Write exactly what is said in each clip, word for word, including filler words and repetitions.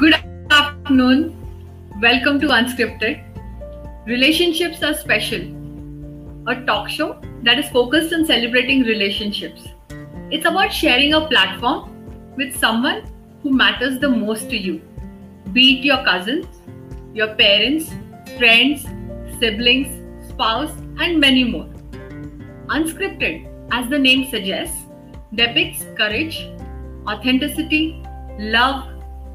Good afternoon. Welcome to Unscripted. Relationships are special. A talk show that is focused on celebrating relationships. It's about sharing a platform with someone who matters the most to you. Be it your cousins, your parents, friends, siblings, spouse, and many more. Unscripted, as the name suggests, depicts courage, authenticity, love,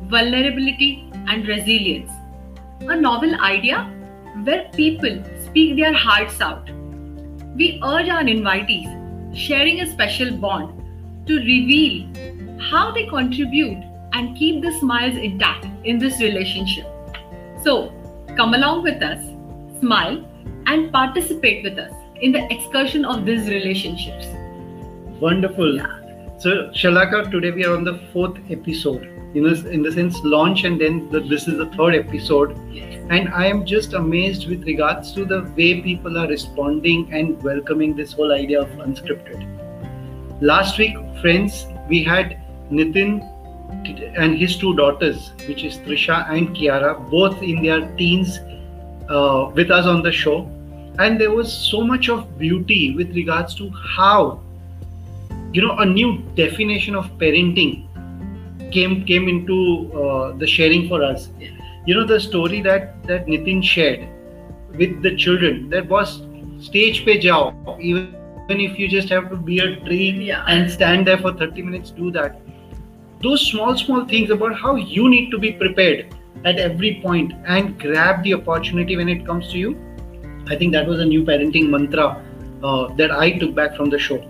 vulnerability, and resilience. A novel idea where people speak their hearts out. We urge our invitees sharing a special bond to reveal how they contribute and keep the smiles intact in this relationship. So, come along with us, smile, and participate with us in the excursion of these relationships. Wonderful. Yeah. So, Shalaka, today we are on the fourth episode. In the, in the sense launch, and then the, this is the third episode. Yes. And I am just amazed with regards to the way people are responding and welcoming this whole idea of Unscripted. Last week, friends, we had Nitin and his two daughters, which is Trisha and Kiara, both in their teens uh, with us on the show. And there was so much of beauty with regards to how, you know, a new definition of parenting came came into uh, the sharing for us. Yeah. You know, the story that, that Nitin shared with the children, that was stage pe jao, even, even if you just have to be a tree. Yeah. And stand there for thirty minutes, do that. Those small, small things about how you need to be prepared at every point and grab the opportunity when it comes to you. I think that was a new parenting mantra uh, that I took back from the show.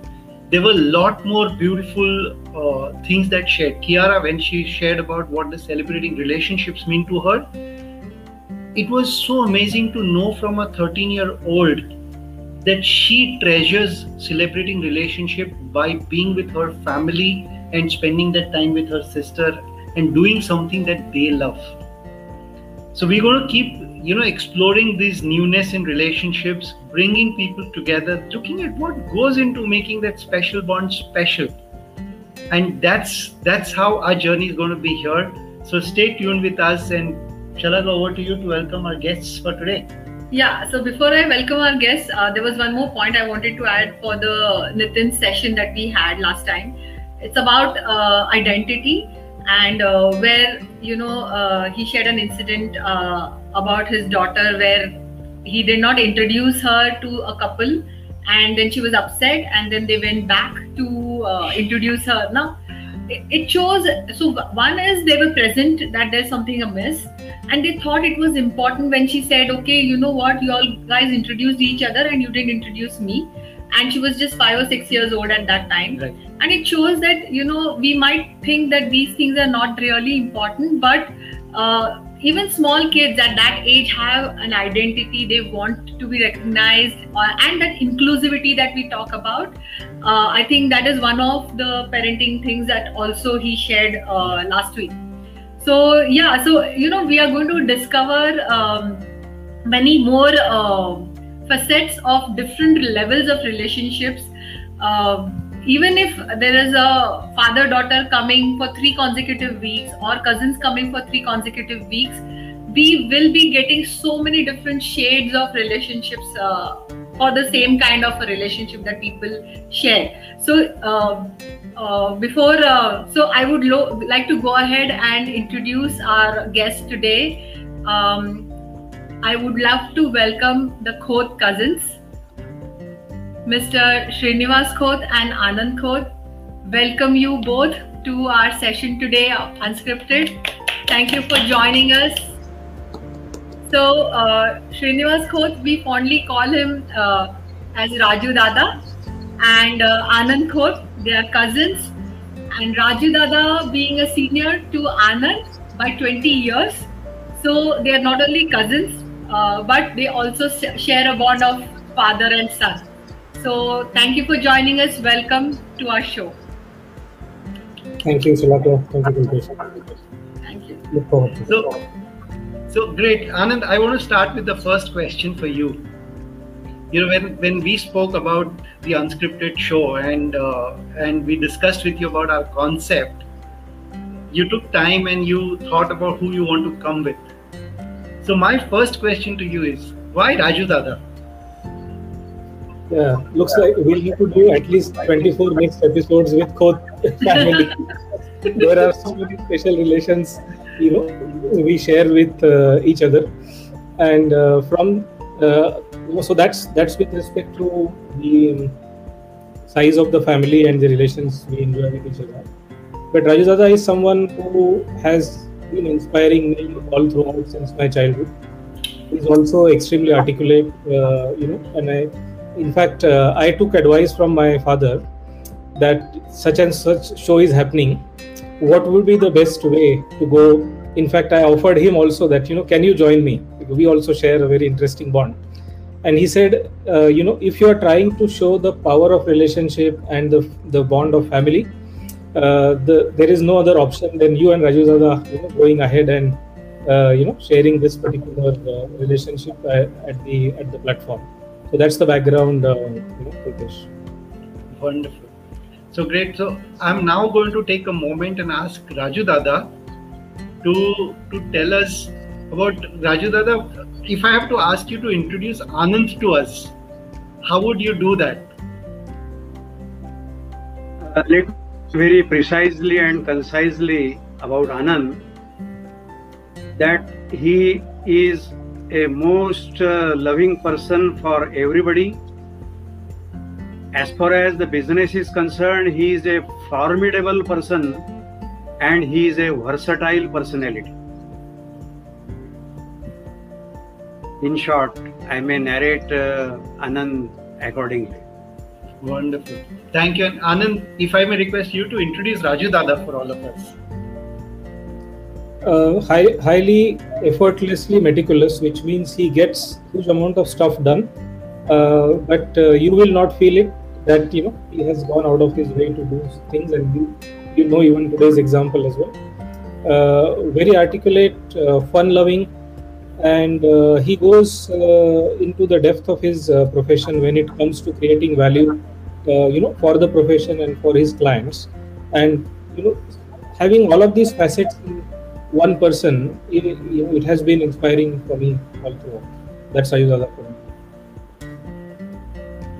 There were a lot more beautiful uh, things that shared. Kiara, when she shared about what the celebrating relationships mean to her, it was so amazing to know from a thirteen-year-old that she treasures celebrating relationship by being with her family and spending that time with her sister and doing something that they love. So we're going to keep, you know, exploring these newness in relationships, bringing people together, looking at what goes into making that special bond special. And that's that's how our journey is going to be here. So stay tuned with us, and shall I go over to you to welcome our guests for today? Yeah, so before I welcome our guests, uh, there was one more point I wanted to add for the Nitin session that we had last time. It's about uh, identity. And uh, where, you know, uh, he shared an incident uh, about his daughter where he did not introduce her to a couple, and then she was upset, and then they went back to uh, introduce her. Now, it shows, so one is they were present that there's something amiss, and they thought it was important when she said, okay, you know what, you all guys introduced each other and you didn't introduce me. And she was just five or six years old at that time. Right. And it shows that, you know, we might think that these things are not really important, but uh, even small kids at that age have an identity. They want to be recognized, uh, and that inclusivity that we talk about. Uh, I think that is one of the parenting things that also he shared uh, last week. So, yeah, so, you know, we are going to discover um, many more uh, facets of different levels of relationships. Uh, even if there is a father-daughter coming for three consecutive weeks or cousins coming for three consecutive weeks, we will be getting so many different shades of relationships uh, for the same kind of a relationship that people share. So, uh, uh, before, uh, so I would lo- like to go ahead and introduce our guest today. Um, I would love to welcome the Khot cousins, Mister Srinivas Khot and Anand Khot. Welcome you both to our session today of Unscripted. Thank you for joining us. So, uh, Srinivas Khot, we fondly call him uh, as Rajudada, and uh, Anand Khot, they are cousins, and Rajudada being a senior to Anand by twenty years. So they are not only cousins, Uh, but they also share a bond of father and son. So thank you for joining us. Welcome to our show. Thank you, Silaka. Thank you, Trisha. Thank you. Look forward to it. So, so great, Anand. I want to start with the first question for you. You know, when when we spoke about the Unscripted show, and uh, and we discussed with you about our concept, you took time and you thought about who you want to come with. So my first question to you is, why Rajudada? Yeah, looks like we'll need to do at least twenty-four mixed episodes with Khot family. There are so many special relations, you know, we share with uh, each other. And uh, from, uh, so that's that's with respect to the size of the family and the relations we enjoy with each other. But Rajudada is someone who has been inspiring me all throughout since my childhood. He's also extremely articulate, uh, you know, and I, in fact, uh, I took advice from my father that such and such show is happening. What would be the best way to go? In fact, I offered him also that, you know, can you join me? We also share a very interesting bond. And he said, uh, you know, if you are trying to show the power of relationship and the, the bond of family, uh, the, there is no other option than you and Rajudada, you know, going ahead and, uh, you know, sharing this particular uh, relationship at, at the at the platform. So that's the background, uh, you know, for this. Wonderful. So great. So I'm now going to take a moment and ask Rajudada to to tell us about Rajudada. If I have to ask you to introduce Anand to us, how would you do that? Uh, let very precisely and concisely about Anand, that he is a most uh, loving person for everybody. As far as the business is concerned, he is a formidable person and he is a versatile personality. In short, I may narrate uh, Anand accordingly. Wonderful. Thank you. And Anand, if I may request you to introduce Rajudada for all of us. Uh, high, highly effortlessly meticulous, which means he gets huge amount of stuff done, uh, but uh, you will not feel it that, you know, he has gone out of his way to do things. And you, you know, even today's example as well. Uh, very articulate, uh, fun-loving, and uh, he goes uh, into the depth of his uh, profession when it comes to creating value, uh, you know, for the profession and for his clients. And, you know, having all of these facets in one person, it, you know, it has been inspiring for me all throughout. That's Rajudada for me.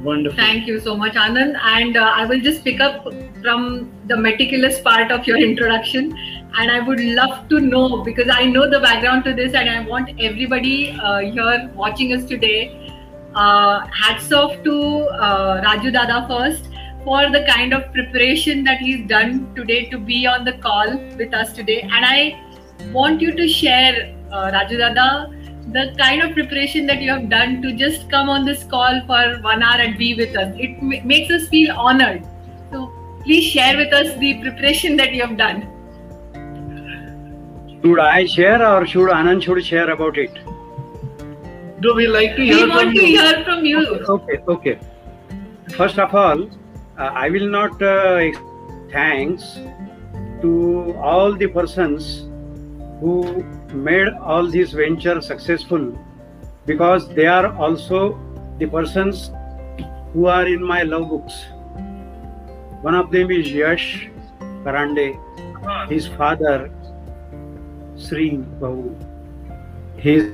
Wonderful. Thank you so much, Anand. And uh, I will just pick up from the meticulous part of your introduction. And I would love to know, because I know the background to this, and I want everybody uh, here watching us today, uh, hats off to uh, Rajudada first for the kind of preparation that he's done today to be on the call with us today. And I want you to share, uh, Rajudada, the kind of preparation that you have done to just come on this call for one hour and be with us. It m- makes us feel honored. So please share with us the preparation that you have done. Should I share or should Anand should share about it? Do we like to hear we want from to you? hear from you. Okay, okay. First of all, uh, I will not uh, thanks to all the persons who made all these ventures successful, because they are also the persons who are in my love books. One of them is Yash Karande, his father Sri Bahu, his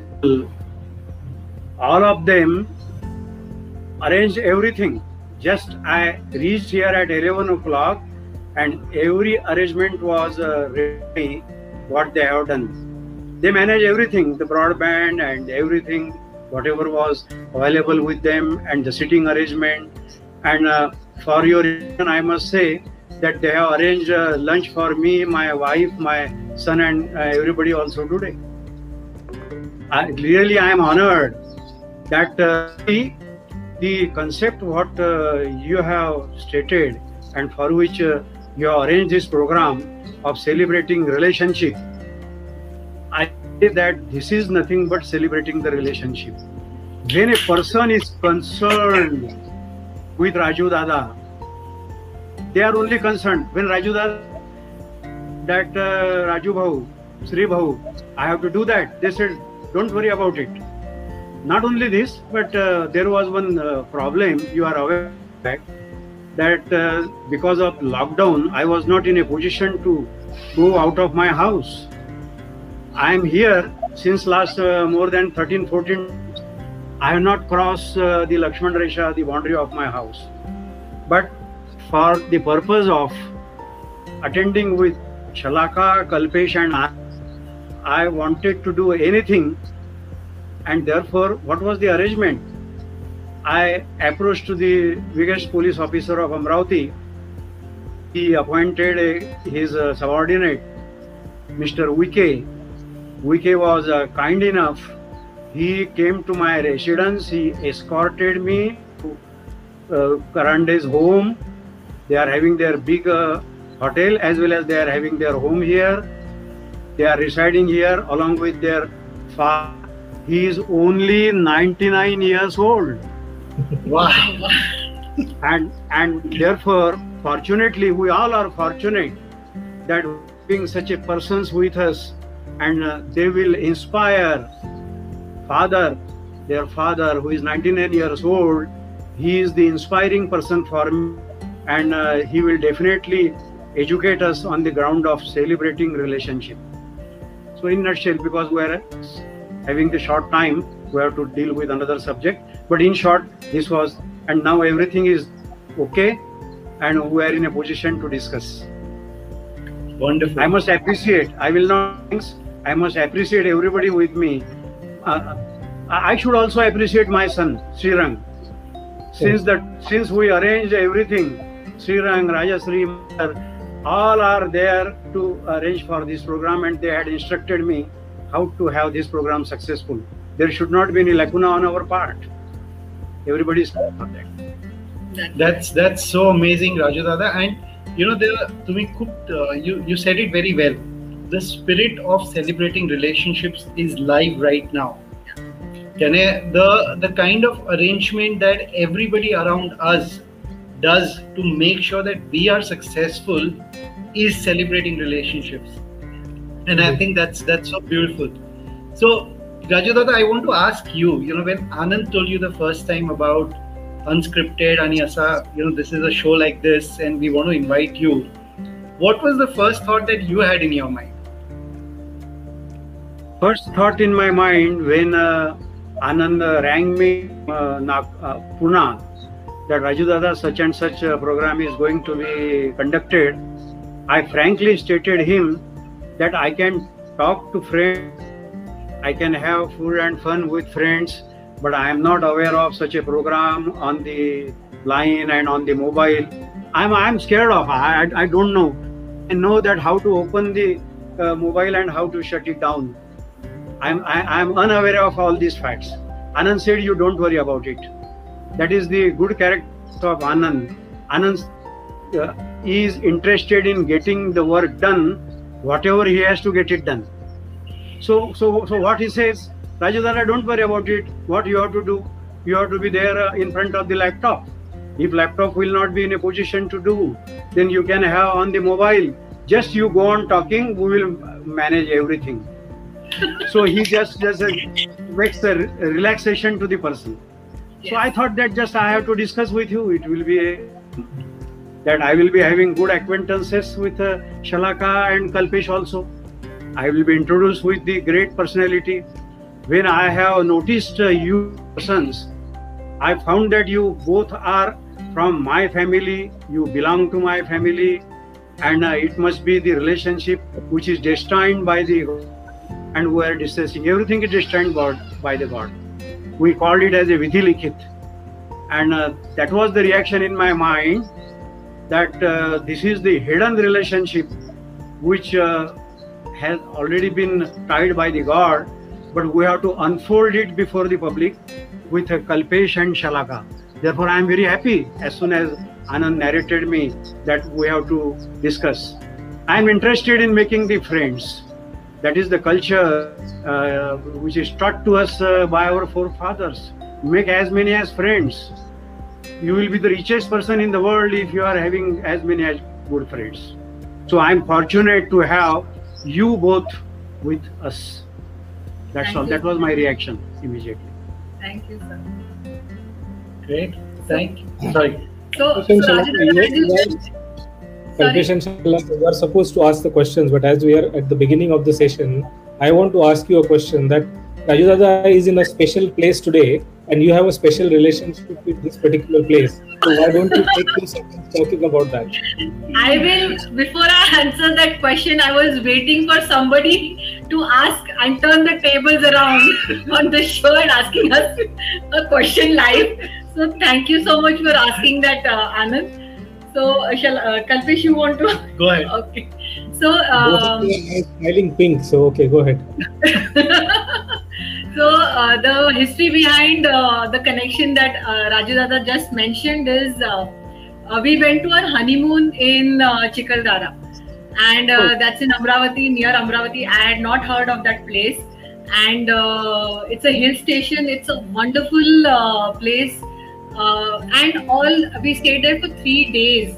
all of them arranged everything. Just I reached here at eleven o'clock and every arrangement was uh, ready. What they have done, they manage everything, the broadband and everything, whatever was available with them, and the sitting arrangement. And uh, for your reason, I must say that they have arranged uh, lunch for me, my wife, my son, and uh, everybody also today. I, really, I am honored that uh, the, the concept what uh, you have stated, and for which uh, you have arranged this program of celebrating relationship. I say that this is nothing but celebrating the relationship. When a person is concerned with Rajudada, they are only concerned. When Rajudada, that uh, Raju Bhavu, Sri Bhavu, I have to do that. They said, don't worry about it. Not only this, but uh, there was one uh, problem you are aware of that. that uh, because of lockdown, I was not in a position to go out of my house. I am here since last uh, more than thirteen, fourteen. I have not crossed uh, the Lakshman Resha, the boundary of my house. But for the purpose of attending with Shalaka, Kalpesh and I, I wanted to do anything, and therefore what was the arrangement? I approached to the biggest police officer of Amravati. He appointed a, his uh, subordinate, Mister Wike. Wike was uh, kind enough. He came to my residence. He escorted me to uh, Karande's home. They are having their big uh, hotel, as well as they are having their home here. They are residing here along with their father. He is only ninety-nine years old. Wow. and and therefore, fortunately, we all are fortunate that being such a persons with us, and uh, they will inspire father, their father who is ninety-nine years old. He is the inspiring person for me, and uh, he will definitely educate us on the ground of celebrating relationship. So in a nutshell, because we are having the short time, we have to deal with another subject. But in short, this was, and now everything is okay, and we are in a position to discuss. Wonderful. I must appreciate, I will not, thanks, I must appreciate everybody with me. Uh, I should also appreciate my son, Sri Rang. Since, that, since we arranged everything, Sri Rang, Raja Sri, all are there to arrange for this program, and they had instructed me how to have this program successful. There should not be any lacuna on our part. Everybody's part of that. That's that's so amazing, Rajudada. And you know, there tumi uh, you you said it very well. The spirit of celebrating relationships is live right now. The the kind of arrangement that everybody around us does to make sure that we are successful is celebrating relationships. And I think that's that's so beautiful. So Rajudada, I want to ask you, you know, when Anand told you the first time about Unscripted, and Asa, you know, this is a show like this and we want to invite you, what was the first thought that you had in your mind? First thought in my mind when uh, Anand uh, rang me uh, uh, Pune, that Rajudada, such and such a program is going to be conducted, I frankly stated him that I can talk to friends, I can have food and fun with friends, but I am not aware of such a program on the line and on the mobile. I'm I'm scared of, I, I don't know. I know that how to open the uh, mobile and how to shut it down. I'm, I, I'm unaware of all these facts. Anand said, you don't worry about it. That is the good character of Anand. Anand uh, is interested in getting the work done, whatever he has to get it done. So, so, so what he says, Rajudada, don't worry about it. What you have to do, you have to be there uh, in front of the laptop. If laptop will not be in a position to do, then you can have on the mobile. Just you go on talking, we will manage everything. So he just, just uh, makes a relaxation to the person. Yes. So I thought that just I have to discuss with you. It will be a, that I will be having good acquaintances with uh, Shalaka and Kalpesh also. I will be introduced with the great personality. When I have noticed uh, you persons, I found that you both are from my family, you belong to my family, and uh, it must be the relationship which is destined by the God, and we are discussing. Everything is destined God, by the God. We called it as a Vidhilikit. And uh, that was the reaction in my mind, that uh, this is the hidden relationship which uh, has already been tied by the God, but we have to unfold it before the public with Kalpesh and Shalaka. Therefore, I am very happy as soon as Anand narrated me that we have to discuss. I am interested in making the friends. That is the culture uh, which is taught to us uh, by our forefathers. Make as many as friends. You will be the richest person in the world if you are having as many as good friends. So I am fortunate to have you both with us. That's thank all. You. That was my reaction immediately. Thank you, sir. Great. Thank you. Sorry. So, so Rajudada, you are supposed to ask the questions, but as we are at the beginning of the session, I want to ask you a question that Rajudada is in a special place today, and you have a special relationship with this particular place. So why don't you take two seconds talking about that? I will, before I answer that question, I was waiting for somebody to ask and turn the tables around on the show and asking us a question live. So thank you so much for asking that, uh, Anand. So, uh, shall uh, Kalpesh, you want to? Go ahead. Okay. So, um, go ahead. I'm smiling pink. So, okay, go ahead. So, uh, the history behind uh, the connection that uh, Rajudada just mentioned is uh, uh, we went to our honeymoon in uh, Chikhaldara, and uh, oh. that's in Amravati, near Amravati. I had not heard of that place, and uh, it's a hill station. It's a wonderful uh, place. Uh, and all we stayed there for three days,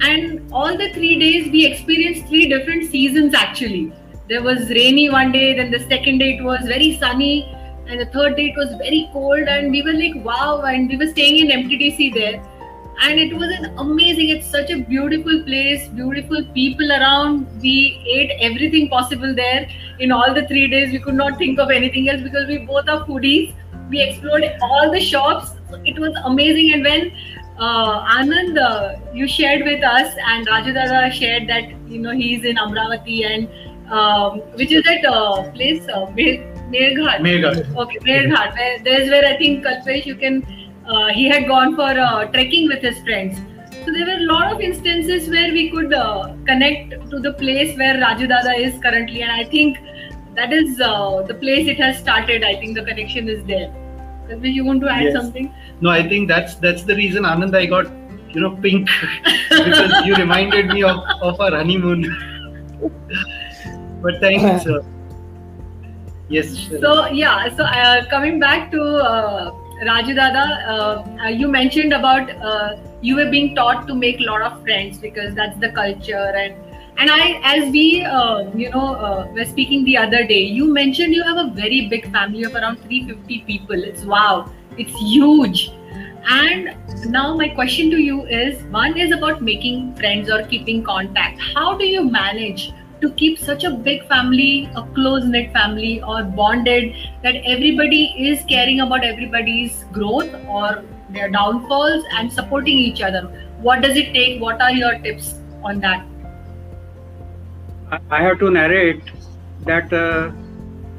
and all the three days we experienced three different seasons. Actually, there was rainy one day, then the second day it was very sunny, and the third day it was very cold. And we were like, wow! And we were staying in M T D C there, and it was an amazing. It's such a beautiful place, beautiful people around. We ate everything possible there in all the three days. We could not think of anything else because we both are foodies. We explored all the shops. It was amazing. And when uh, Anand, uh, you shared with us, and Rajudada shared that, you know, he's in Amravati, and um, which is that uh, place, uh, Meerghat. Meerghat. Okay, Meerghat. Where, there's where I think Kalpesh, you can, uh, he had gone for uh, trekking with his friends. So there were a lot of instances where we could uh, connect to the place where Rajudada is currently. And I think that is uh, the place it has started. I think the connection is there. You want to add yes. something? No, I think that's that's the reason, Anand, I got, you know, pink because you reminded me of, of our honeymoon. But thank you, sir. Yes. Sir. So yeah, so uh, coming back to uh, Rajudada, uh, you mentioned about uh, you were being taught to make a lot of friends because that's the culture, and and I, as we uh, you know uh, were speaking the other day, you mentioned you have a very big family of around three hundred fifty people. It's wow, it's huge. And now my question to you is, one is about making friends or keeping contact. How do you manage to keep such a big family, a close-knit family, or bonded, that everybody is caring about everybody's growth or their downfalls and supporting each other? What does it take? What are your tips on that? I have to narrate that uh,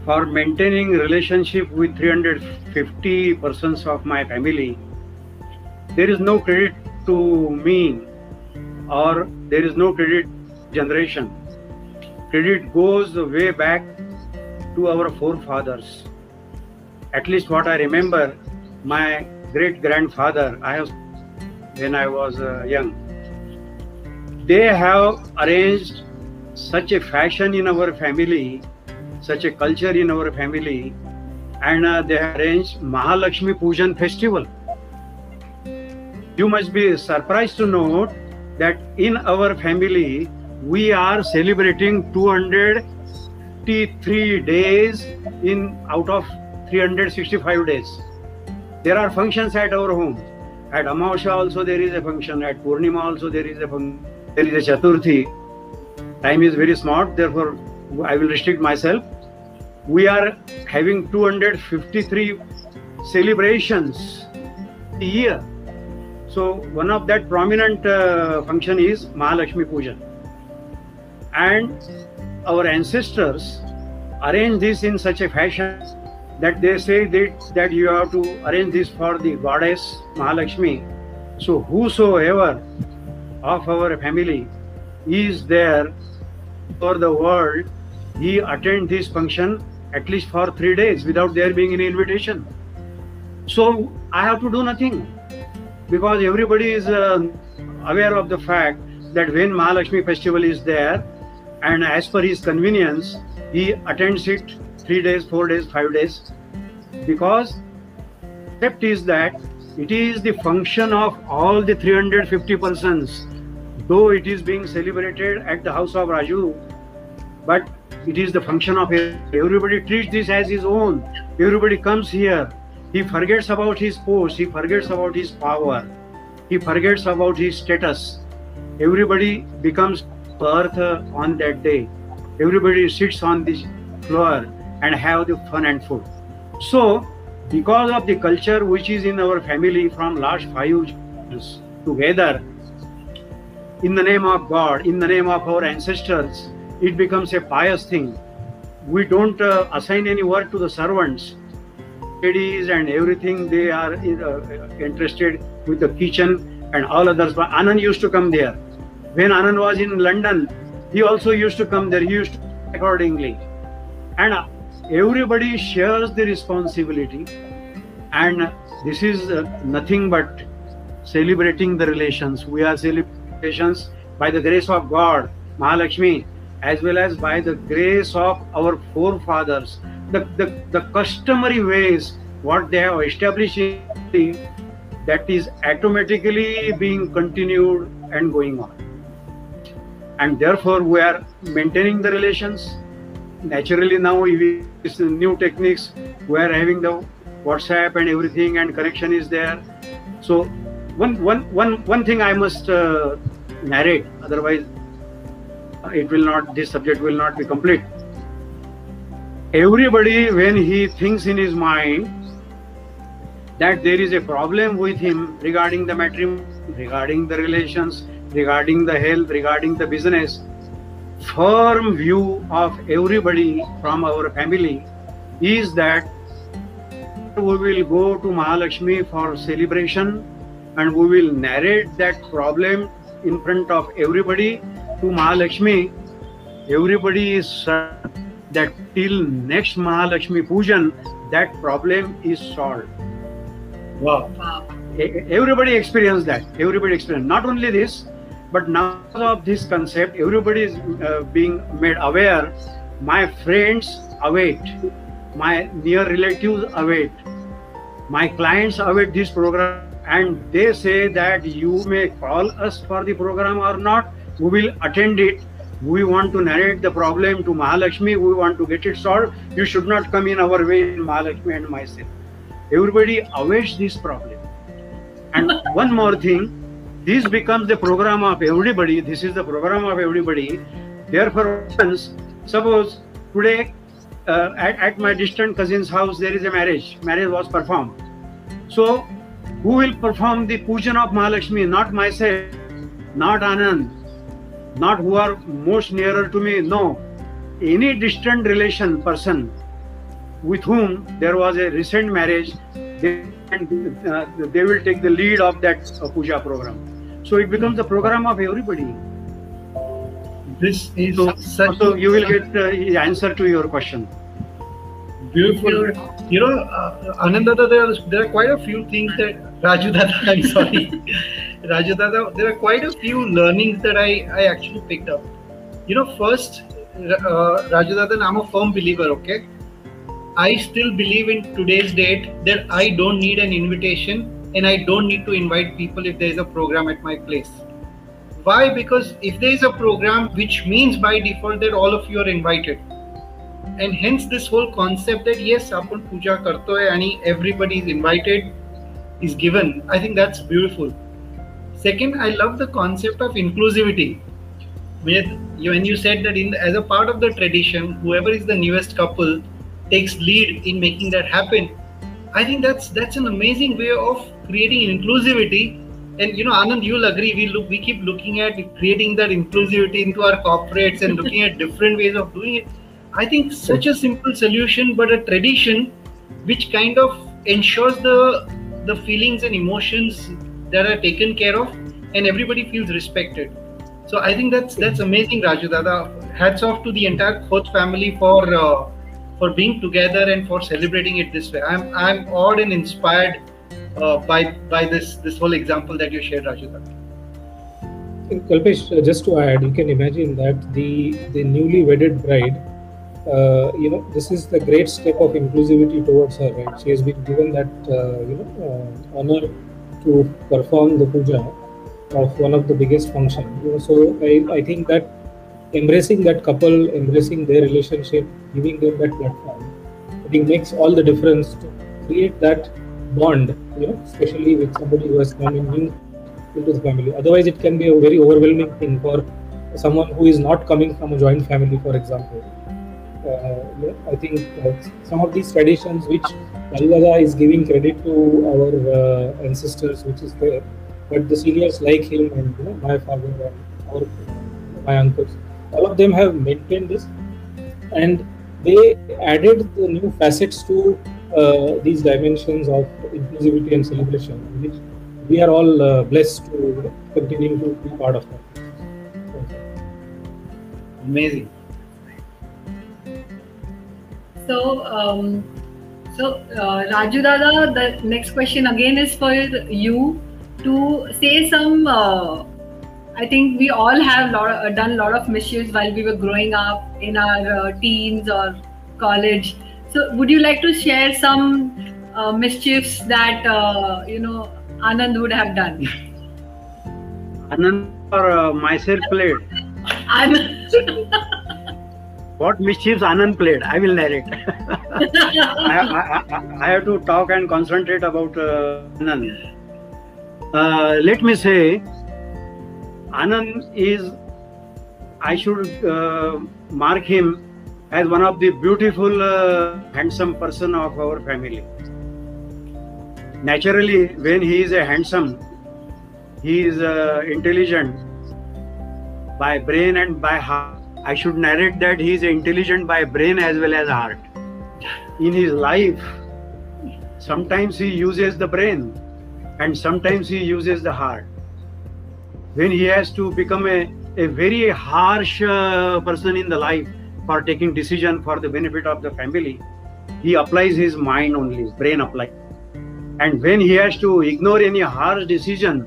for maintaining relationship with three hundred fifty persons of my family, there is no credit to me or there is no credit generation. Credit goes way back to our forefathers. At least what I remember, my great-grandfather, I have when I was uh, young, they have arranged such a fashion in our family, such a culture in our family, and uh, they arranged Mahalakshmi Pujan festival. You must be surprised to note that in our family, we are celebrating two hundred fifty-three days in out of three hundred sixty-five days. There are functions at our home. At Amavasya also there is a function, at Purnima also there is a function, there is a Chaturthi. Time is very smart, therefore I will restrict myself. We are having two hundred fifty-three celebrations a year. So one of that prominent uh, function is Mahalakshmi Pujan. And our ancestors arranged this in such a fashion that they say that, that you have to arrange this for the goddess Mahalakshmi. So whosoever of our family is there for the world, he attend this function at least for three days without there being any invitation. So I have to do nothing because everybody is uh, aware of the fact that when Mahalakshmi festival is there, and as per his convenience, he attends it three days, four days, five days, because the fact is that it is the function of all the three hundred fifty persons. Though it is being celebrated at the house of Raju, but it is the function of everybody. Everybody treats this as his own. Everybody comes here. He forgets about his post. He forgets about his power. he forgets about his status. Everybody becomes earth on that day. Everybody sits on the floor and have the fun and food. So, because of the culture which is in our family from last five years together, in the name of God, in the name of our ancestors, it becomes a pious thing. We don't uh, assign any work to the servants. Ladies and everything, they are uh, interested with the kitchen and all others. But Anand used to come there. When Anand was in London, he also used to come there. He used to accordingly. And uh, everybody shares the responsibility. And this is uh, nothing but celebrating the relations. We are celebrating relations by the grace of God, Mahalakshmi, as well as by the grace of our forefathers. The, the, the customary ways, what they have established, that is automatically being continued and going on. And therefore, we are maintaining the relations. Naturally, now with new techniques, we are having the WhatsApp and everything, and connection is there. So, one, one, one, one thing I must uh, narrate, otherwise it will not, this subject will not be complete. Everybody, when he thinks in his mind that there is a problem with him regarding the matrimony, regarding the relations, regarding the health, regarding the business, firm view of everybody from our family is that we will go to Mahalakshmi for celebration and we will narrate that problem in front of everybody. To Mahalakshmi, everybody is certain that till next Mahalakshmi Pujan, that problem is solved. Wow. Wow. Everybody experienced that. Everybody experienced. Not only this, but now of this concept, everybody is uh, being made aware. My friends await. My near relatives await. My clients await this program. And they say that you may call us for the program or not. We will attend it. We want to narrate the problem to Mahalakshmi. We want to get it solved. You should not come in our way, Mahalakshmi and myself. Everybody awaits this problem. And one more thing, this becomes the program of everybody. This is the program of everybody. Therefore, suppose today uh, at, at my distant cousin's house, there is a marriage. Marriage was performed. So, who will perform the pujan of Mahalakshmi? Not myself, not Anand, not who are most nearer to me, no. Any distant relation person with whom there was a recent marriage, they, and, uh, they will take the lead of that uh, puja program. So it becomes the program of everybody. This is so, such so you will get the uh, answer to your question. Beautiful. You know, uh, Anandada, there are, there are quite a few things that Rajudada, I'm sorry. Rajudada, there are quite a few learnings that I, I actually picked up. You know, first, uh, Rajudada, I'm a firm believer, okay? I still believe in today's date that I don't need an invitation and I don't need to invite people if there is a program at my place. Why? Because if there is a program, which means by default that all of you are invited. And hence this whole concept that yes, apan puja karto hai, and everybody is invited, is given. I think that's beautiful. Second, I love the concept of inclusivity. When you said that in the, as a part of the tradition, whoever is the newest couple takes lead in making that happen. I think that's that's an amazing way of creating inclusivity. And you know, Anand, you'll agree, we look, we keep looking at creating that inclusivity into our corporates and looking at different ways of doing it. I think such a simple solution, but a tradition which kind of ensures the the feelings and emotions that are taken care of and everybody feels respected. So I think that's that's amazing, Rajudada. Hats off to the entire Khot family for uh, for being together and for celebrating it this way. I'm I'm awed and inspired uh, by by this this whole example that you shared, Rajudada. Kalpesh, just to add, you can imagine that the the newly wedded bride, Uh, you know, this is the great step of inclusivity towards her, right? She has been given that, uh, you know, uh, honor to perform the puja of one of the biggest functions. You know, so I, I think that embracing that couple, embracing their relationship, giving them that platform, I think makes all the difference to create that bond, you know, especially with somebody who has come in new to the family. Otherwise, it can be a very overwhelming thing for someone who is not coming from a joint family, for example. Uh, yeah, I think uh, some of these traditions which Rajudada is giving credit to our uh, ancestors, which is there, but the seniors like him and you know, my father and our, my uncles, all of them have maintained this, and they added the new facets to uh, these dimensions of inclusivity and celebration, which we are all uh, blessed to you know, continue to be part of that. Amazing. So, um, so uh, Rajudada, the next question again is for you to say some. Uh, I think we all have lot of, uh, done a lot of mischiefs while we were growing up in our uh, teens or college. So, would you like to share some uh, mischiefs that uh, you know Anand would have done? Anand or uh, myself played. Anand. What mischiefs Anand played, I will narrate. I, I, I, I have to talk and concentrate about uh, Anand. Uh, let me say, Anand is, I should uh, mark him as one of the beautiful, uh, handsome person of our family. Naturally, when he is a handsome, he is uh, intelligent by brain and by heart. I should narrate that he is intelligent by brain as well as heart. In his life, sometimes he uses the brain and sometimes he uses the heart. When he has to become a, a very harsh uh, person in the life for taking decision for the benefit of the family, he applies his mind only, his brain applies. And when he has to ignore any harsh decision,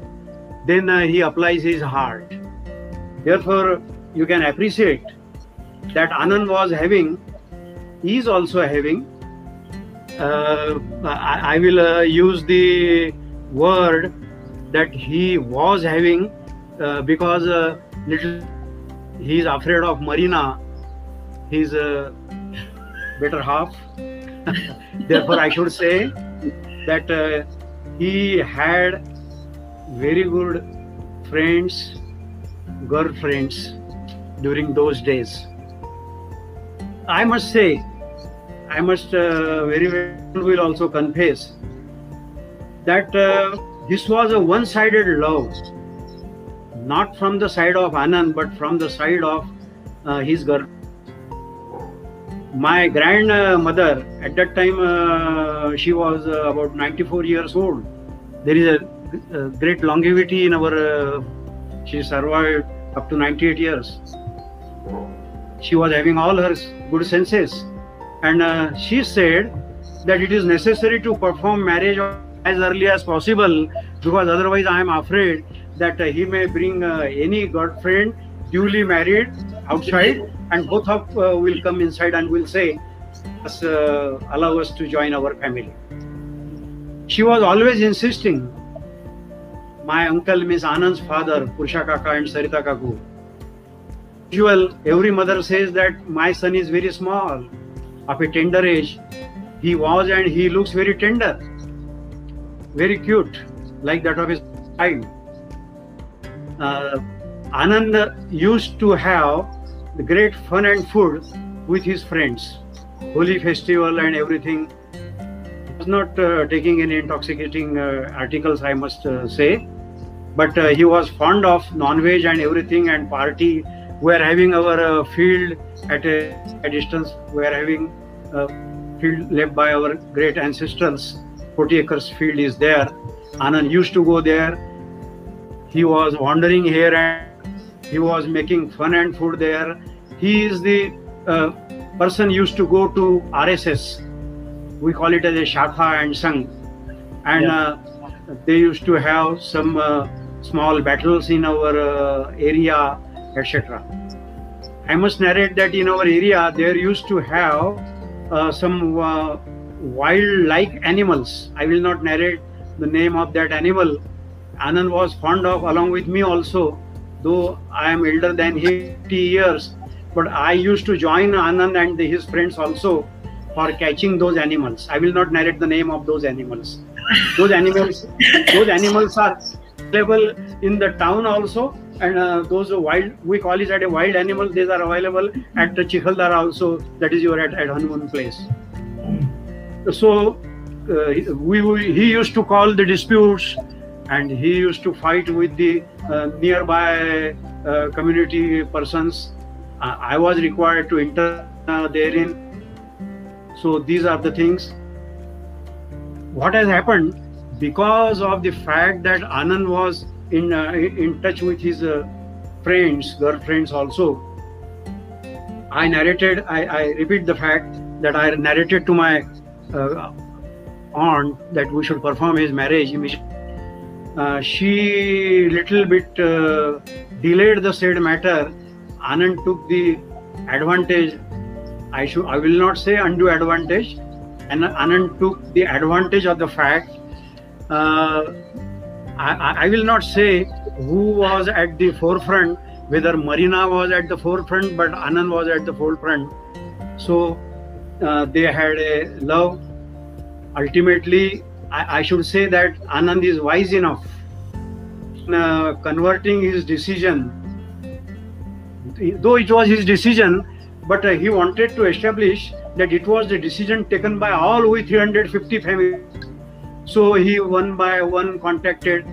then uh, he applies his heart. Therefore, you can appreciate that Anand was having, he is also having, uh, I, I will uh, use the word that he was having uh, because uh, little, he is afraid of Marina, his uh, better half. Therefore, I should say that uh, he had very good friends, girlfriends, during those days. I must say, I must uh, very well will also confess that uh, this was a one-sided love, not from the side of Anand, but from the side of uh, his girl. My grandmother, at that time, uh, she was uh, about ninety-four years old. There is a, a great longevity in our, uh, she survived up to ninety-eight years. She was having all her good senses, and uh, she said that it is necessary to perform marriage as early as possible, because otherwise I am afraid that uh, he may bring uh, any girlfriend duly married outside, and both of uh, will come inside and will say, us, uh, allow us to join our family. She was always insisting. My uncle, means Anand's father, Purusha Kaka and Sarita Kaku. Usual, every mother says that my son is very small, of a tender age. He was and he looks very tender, very cute, like that of his child. Uh, Anand used to have the great fun and food with his friends, holy festival and everything. He was not uh, taking any intoxicating uh, articles, I must uh, say, but uh, he was fond of non-veg and everything and party. We are having our uh, field at a, a distance. We are having a field left by our great ancestors. forty acres field is there. Anand used to go there. He was wandering here and he was making fun and food there. He is the uh, person used to go to R S S. We call it as a Shakha and Sangh. And yeah. uh, they used to have some uh, small battles in our uh, area, et cetera. I must narrate that in our area there used to have uh, some uh, wild-like animals. I will not narrate the name of that animal. Anand was fond of, along with me also, though I am elder than him fifty years, but I used to join Anand and his friends also for catching those animals. I will not narrate the name of those animals. Those animals, those animals are available in the town also, and uh, those are wild, we call it as a wild animal. These are available at the Chikhaldara also, that is your at, at Hanuman place. So uh, we, we he used to call the disputes, and he used to fight with the uh, nearby uh, community persons. Uh, I was required to enter uh, therein. So these are the things. What has happened, because of the fact that Anand was in uh, in touch with his uh, friends, girlfriends also, I narrated, I, I repeat the fact that I narrated to my uh, aunt that we should perform his marriage. Uh, she little bit uh, delayed the said matter. Anand took the advantage, I should, I will not say undue advantage, and Anand took the advantage of the fact. Uh, I, I will not say who was at the forefront, whether Marina was at the forefront, but Anand was at the forefront. So uh, they had a love. Ultimately, I, I should say that Anand is wise enough in uh, converting his decision. Though it was his decision, but uh, he wanted to establish that it was the decision taken by all we three hundred fifty families. So he one by one contacted.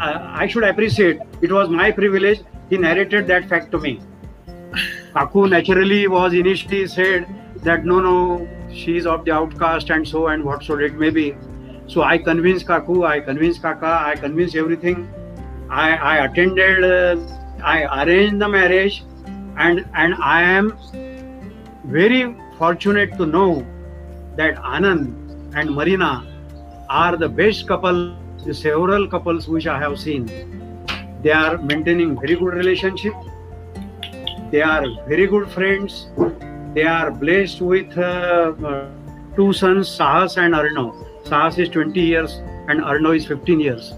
Uh, I should appreciate, it was my privilege, he narrated that fact to me. Kaku naturally was initially said that no, no, she is of the outcast and so and what so it may be. So I convinced Kaku, I convinced Kaka, I convinced everything. I, I attended, uh, I arranged the marriage, and, and I am very fortunate to know that Anand and Marina are the best couple, the several couples which I have seen. They are maintaining very good relationship. They are very good friends. They are blessed with uh, two sons, Sahas and Arnav. Sahas is twenty years and Arnav is fifteen years.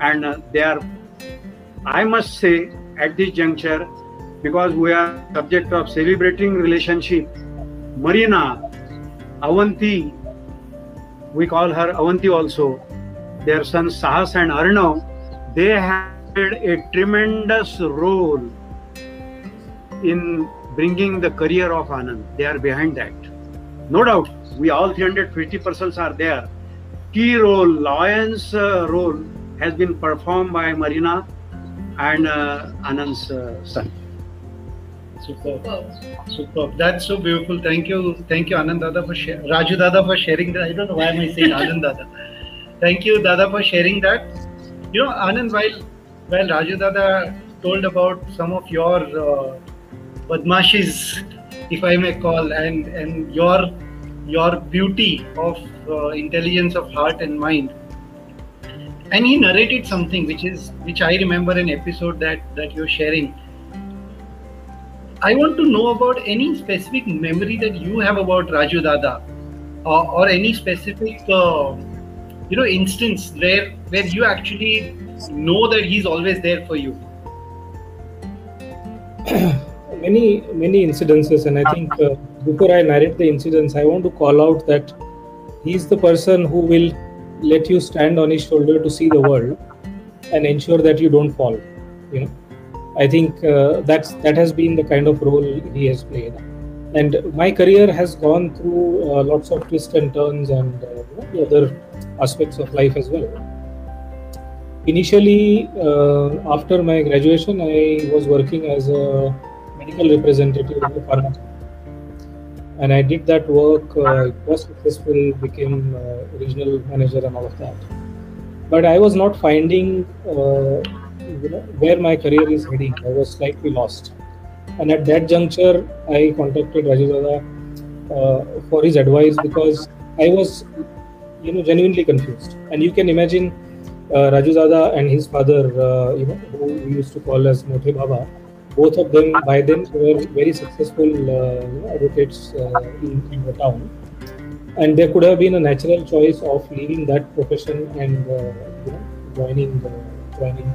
And uh, they are, I must say, at this juncture, because we are subject of celebrating relationship, Marina, Avanti, we call her Avanti also, their sons Sahas and Arnav, they had a tremendous role in bringing the career of Anand. They are behind that. No doubt, we all three hundred fifty persons are there. Key role, lion's uh, role has been performed by Marina and uh, Anand's uh, son. Superb. Superb. That's so beautiful. Thank you. Thank you, Anand Dada, for share, Raju Dada, for sharing that. I don't know why am I saying Anand Dada. Thank you, Dada, for sharing that. You know, Anand, while, while Raju Dada told about some of your uh, badmashes, if I may call, and, and your, your beauty of uh, intelligence of heart and mind, and he narrated something which is, which I remember an episode that, that you're sharing. I want to know about any specific memory that you have about Raju Dada, or, or any specific, uh, you know, instance where where you actually know that he's always there for you. Many many incidences, and I think uh, before I narrate the incidents, I want to call out that he's the person who will let you stand on his shoulder to see the world and ensure that you don't fall. You know. I think uh, that's that has been the kind of role he has played, and my career has gone through uh, lots of twists and turns and uh, you know, other aspects of life as well. Initially, uh, after my graduation, I was working as a medical representative of the pharmacy, and I did that work. Uh, it was successful, became uh, regional manager and all of that. But I was not finding. Uh, You know, where my career is heading. I was slightly lost, and at that juncture I contacted Rajudada uh, for his advice, because I was, you know, genuinely confused. And you can imagine uh, Rajudada and his father, uh, you know, who we used to call as Moti Baba, both of them by then were very successful uh, you know, advocates uh, in, in the town, and there could have been a natural choice of leaving that profession and uh, you know, joining uh, joining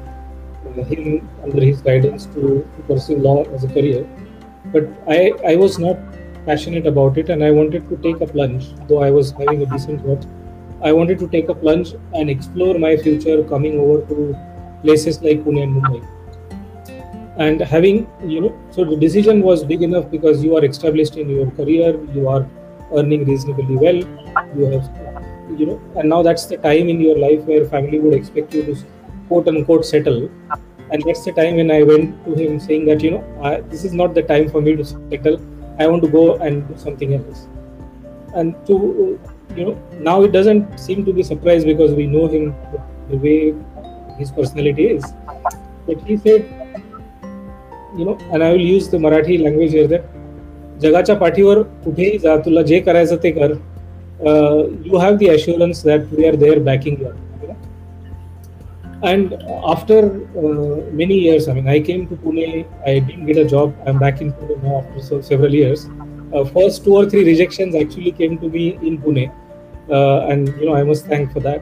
him under his guidance to, to pursue law as a career. But I, I was not passionate about it, and I wanted to take a plunge, though I was having a decent work I wanted to take a plunge and explore my future, coming over to places like Pune and Mumbai. And having, you know, so the decision was big enough because you are established in your career, you are earning reasonably well, you have, you know, and now that's the time in your life where family would expect you to quote unquote settle. And that's the time when I went to him saying that, you know, I, this is not the time for me to settle. I want to go and do something else. And to, you know, now it doesn't seem to be a surprise because we know him, the way his personality is. But he said, you know, and I will use the Marathi language here, that Jagacha Pativar Uthei Ja Tula Je Karaycha Te Kar. Uh, you have the assurance that we are there backing you up, you know? And after uh, many years, I mean, I came to Pune, I didn't get a job, I'm back in Pune now after so, several years. Uh, first two or three rejections actually came to me in Pune, uh, and you know, I must thank for that.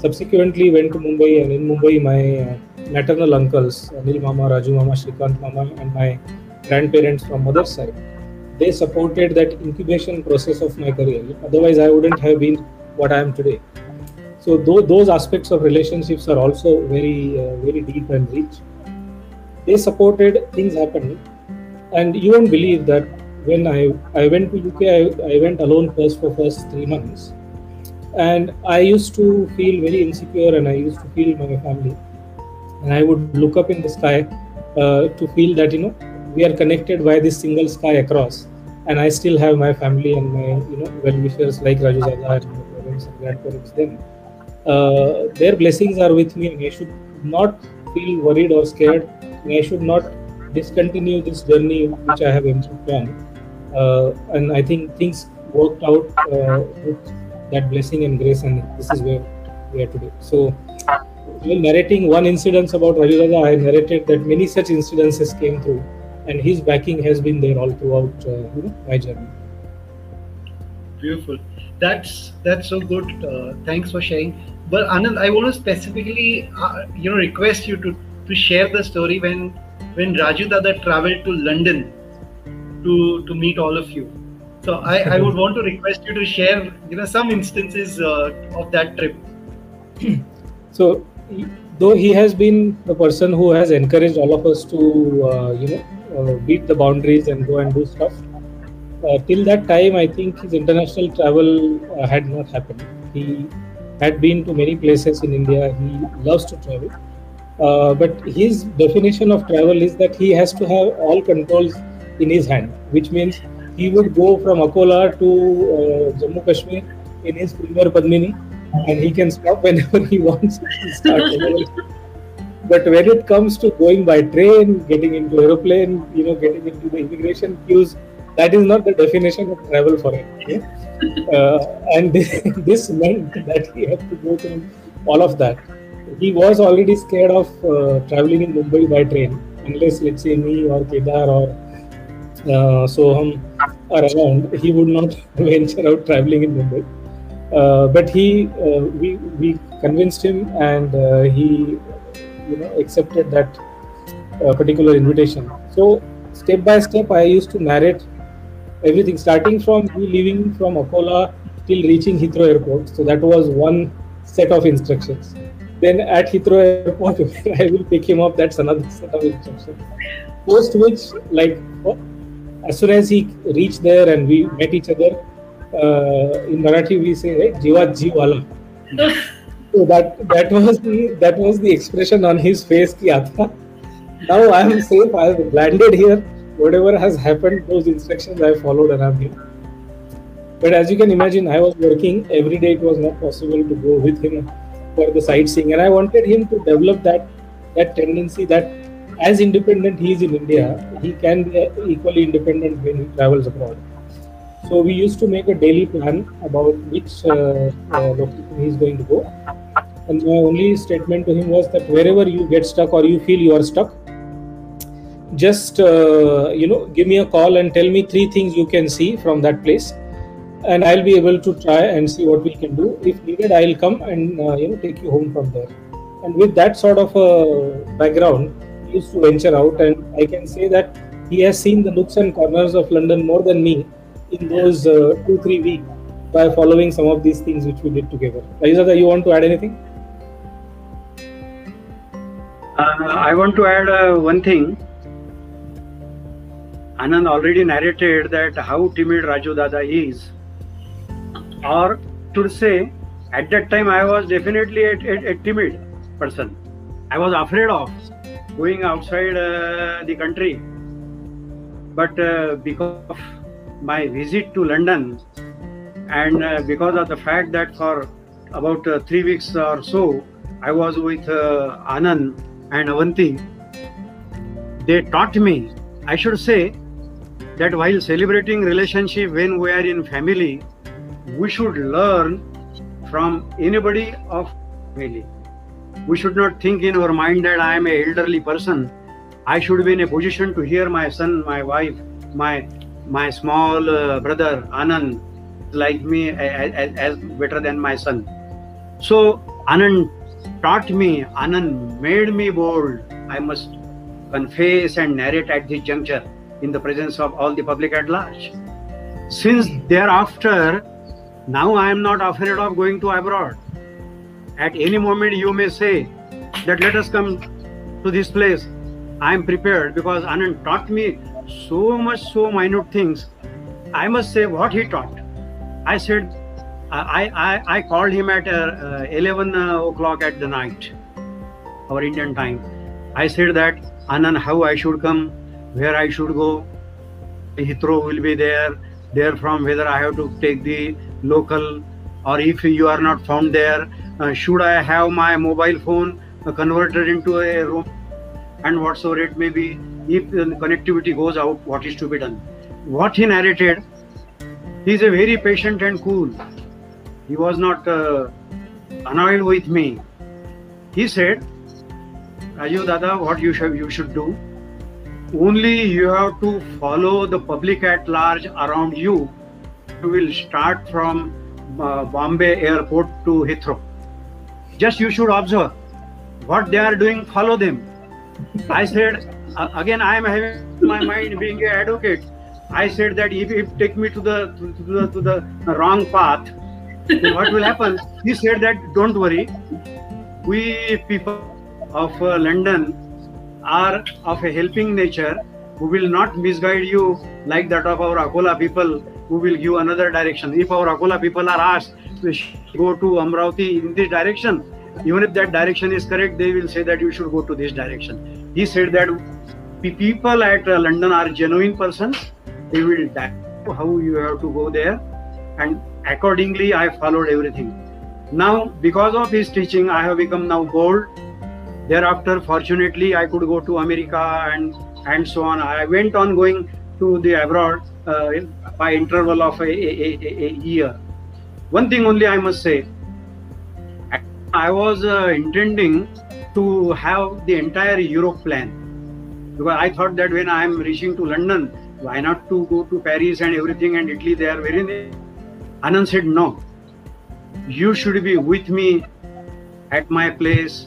Subsequently went to Mumbai, and in Mumbai my uh, maternal uncles, Anil Mama, Raju Mama, Shrikant Mama, and my grandparents from mother's side, they supported that incubation process of my career. Otherwise, I wouldn't have been what I am today. So th- those aspects of relationships are also very, uh, very deep and rich. They supported, things happened. And you won't believe that when I, I went to U K, I, I went alone first for first three months. And I used to feel very insecure, and I used to feel my family. And I would look up in the sky uh, to feel that, you know, we are connected by this single sky across, and I still have my family and my, you know, well-wishers like Rajudada and my parents and grandparents. Then uh, their blessings are with me, and I should not feel worried or scared, and I should not discontinue this journey which I have embarked on. Uh, and I think things worked out uh, with that blessing and grace, and this is where we are today. So, while narrating one incident about Rajudada, I narrated that many such incidences came through. And his backing has been there all throughout uh, you know, my journey. Beautiful. That's that's so good. Uh, thanks for sharing. But Anand, I want to specifically uh, you know, request you to, to share the story when when Rajudada travelled to London to to meet all of you. So I, I would want to request you to share, you know, some instances uh, of that trip. So though he has been the person who has encouraged all of us to uh, you know. Uh, beat the boundaries and go and do stuff. Uh, till that time, I think his international travel uh, had not happened. He had been to many places in India. He loves to travel. Uh, but his definition of travel is that he has to have all controls in his hand, which means he would go from Akola to uh, Jammu Kashmir in his Premier Padmini, and he can stop whenever he wants to start. But when it comes to going by train, getting into aeroplane, you know, getting into the immigration queues, that is not the definition of travel for him. Yeah? Uh, and this meant that he had to go through all of that. He was already scared of uh, traveling in Mumbai by train, unless, let's say, me or Kedar or uh, Soham are around. He would not venture out traveling in Mumbai. Uh, but he, uh, we, we convinced him, and uh, he. You know, accepted that uh, particular invitation. So step by step, I used to narrate everything, starting from me leaving from Akola till reaching Heathrow Airport. So that was one set of instructions. Then at Heathrow Airport, I will pick him up. That's another set of instructions. Post which, like, as soon as he reached there and we met each other, uh, in Marathi we say, "Hey, Jiva Jiwala." So that that was the that was the expression on his face. Ki aata. Now I am safe. I have landed here. Whatever has happened, those instructions I followed, and I'm here. But as you can imagine, I was working every day. It was not possible to go with him for the sightseeing, and I wanted him to develop that that tendency that as independent he is in India, he can be equally independent when he travels abroad. So we used to make a daily plan about which uh, uh, location he is going to go. And my only statement to him was that wherever you get stuck or you feel you are stuck, just uh, you know, give me a call and tell me three things you can see from that place, and I'll be able to try and see what we can do. If needed, I'll come and uh, you know, take you home from there. And with that sort of a background, he used to venture out, and I can say that he has seen the nooks and corners of London more than me in those uh, two three weeks. by following some of these things which we did together. Rajudada, you want to add anything? Uh, I want to add uh, one thing. Anand already narrated that how timid Rajudada is, or to say, at that time I was definitely a, a, a timid person. I was afraid of going outside uh, the country, but uh, because of my visit to London and uh, because of the fact that for about uh, three weeks or so I was with uh, Anand and Avanti, they taught me, I should say, that while celebrating relationship when we are in family, we should learn from anybody of family. We should not think in our mind that I am an elderly person. I should be in a position to hear my son, my wife, my my small uh, brother Anand, like me, as, as, as better than my son. So Anand taught me, Anand made me bold, I must confess and narrate at this juncture in the presence of all the public at large. Since thereafter, now I am not afraid of going to abroad. At any moment you may say that let us come to this place. I am prepared because Anand taught me so much, so minute things. I must say what he taught. I said, I, I, I called him at uh, uh, eleven o'clock at the night, our Indian time. I said that, Anand, how I should come, where I should go, Heathrow will be there, there from whether I have to take the local, or if you are not found there, uh, should I have my mobile phone uh, converted into a room, and whatsoever it may be, if uh, connectivity goes out, what is to be done. What he narrated, he is a very patient and cool. He was not uh, annoyed with me. He said, Rajudada, what you should, you should do, only you have to follow the public at large around you. You will start from uh, Bombay airport to Heathrow. Just you should observe what they are doing, follow them. I said, uh, again I am having my mind being an advocate. I said that if you take me to the, to, to the, to the wrong path, then what will happen? He said that don't worry, we people of uh, London are of a helping nature, who will not misguide you like that of our Akola people, who will give another direction. If our Akola people are asked to go to Amravati in this direction, even if that direction is correct, they will say that you should go to this direction. He said that the people at uh, London are genuine persons, they will direct how you have to go there, and accordingly I followed everything. Now because of his teaching I have become now bold. Thereafter, fortunately, I could go to America and and so on. I went on going to the abroad uh, by interval of a, a, a, a year. One thing only I must say, I was uh, intending to have the entire Europe plan, because I thought that when I am reaching to London, why not to go to Paris and everything, and Italy, they are very near. Anand said, no, you should be with me at my place,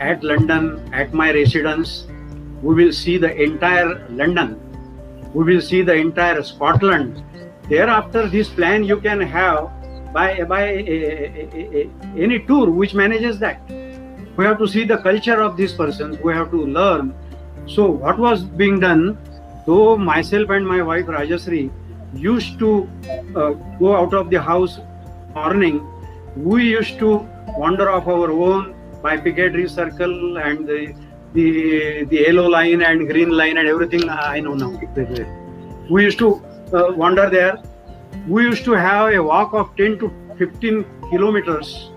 at London, at my residence. We will see the entire London, we will see the entire Scotland. Thereafter, this plan you can have by, by a, a, a, a, any tour which manages that. We have to see the culture of these persons, we have to learn. So what was being done, though myself and my wife Raja Sri used to uh, go out of the house morning, we used to wander off our own by Piccadilly Circle and the, the the yellow line and green line and everything I know now. We used to uh, wander there. We used to have a walk of ten to fifteen kilometers,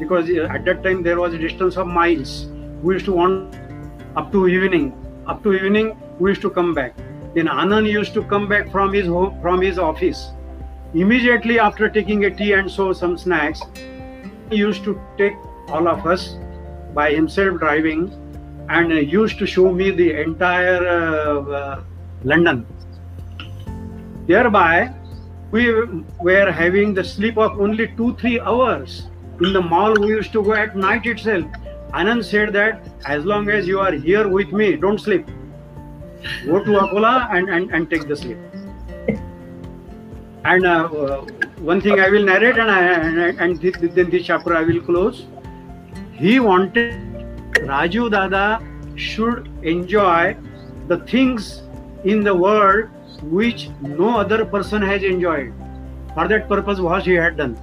because at that time there was a distance of miles. We used to wander up to evening. Up to evening we used to come back. Then Anand used to come back from his home, from his office. Immediately after taking a tea and so some snacks, he used to take all of us by himself driving, and uh, used to show me the entire uh, uh, London. Thereby, we were having the sleep of only two, three hours. In the mall, we used to go at night itself. Anand said that as long as you are here with me, don't sleep. Go to Akola and, and, and take the sleep. And uh, one thing I will narrate, and I, and, and this, then this chapter I will close. He wanted Rajudada should enjoy the things in the world which no other person has enjoyed. For that purpose what he had done.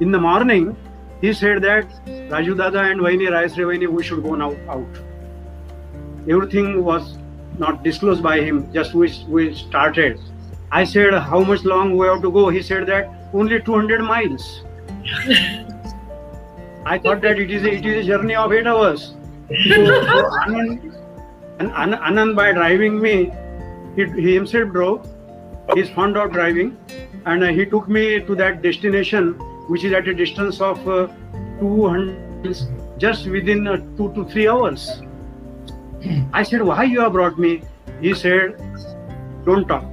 In the morning, he said that Rajudada and Vaini, Rajasri Vaini, we should go now out. Everything was not disclosed by him, just we, we started. I said, how much long we have to go? He said that only two hundred miles. I thought that it is a, it is a journey of eight hours. So, so Anand, and Anand, by driving me, he, he himself drove. He is fond of driving, and uh, he took me to that destination, which is at a distance of uh, two hundred miles, just within uh, two to three hours. I said, why you have brought me? He said, don't talk.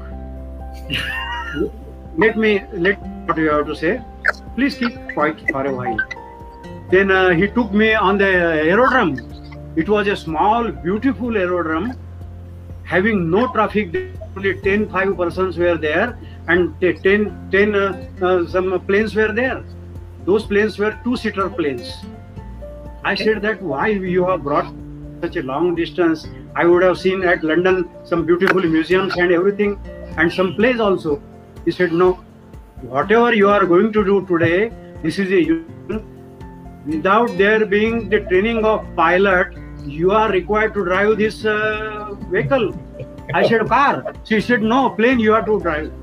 Let me, let what you have to say. Please keep quiet for a while. Then uh, he took me on the aerodrome. It was a small, beautiful aerodrome, having no traffic. Only ten, five persons were there, and ten, ten uh, uh, some planes were there. Those planes were two-seater planes. I said that why you have brought such a long distance. I would have seen at London some beautiful museums and everything, and some plays also. He said, no, whatever you are going to do today, this is a without there being the training of pilot, you are required to drive this uh, vehicle. I said, car. She said, no, plane you have to drive.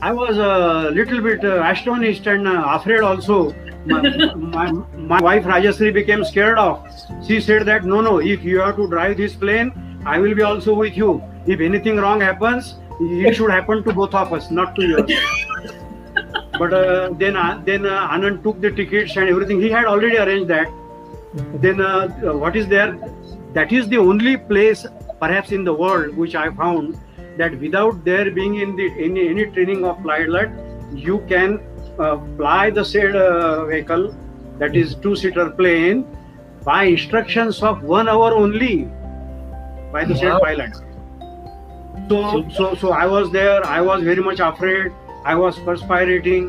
I was a little bit uh, astonished and uh, afraid also. My, my, my wife Rajasri became scared of. She said that no, no, if you have to drive this plane, I will be also with you. If anything wrong happens, it should happen to both of us, not to yours. But uh, then, uh, then uh, Anand took the tickets and everything. He had already arranged that. Then uh, what is there? That is the only place perhaps in the world which I found that without there being in the any, any training of pilot, you can Uh, fly the said uh, vehicle, that is two-seater plane, by instructions of one hour only by the wow. said pilot. So, so, so I was there. I was very much afraid. I was perspiring.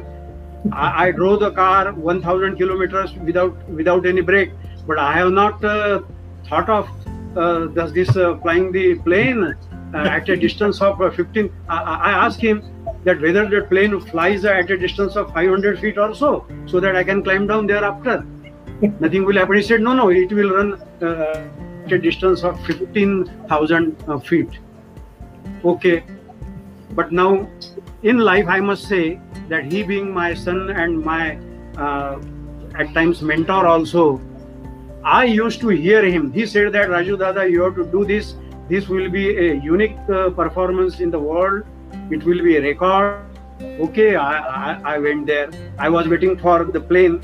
I, I drove the car one thousand kilometers without without any break. But I have not uh, thought of uh, does this uh, flying the plane uh, at a distance of uh, fifteen. I, I asked him that whether the plane flies at a distance of five hundred feet or so, so that I can climb down thereafter. Nothing will happen. He said, no, no, it will run uh, at a distance of fifteen thousand uh, feet. Okay. But now in life, I must say that he being my son and my uh, at times mentor also, I used to hear him. He said that, Rajudada, you have to do this. This will be a unique uh, performance in the world. It will be a record. Okay, I, I, I went there. I was waiting for the plane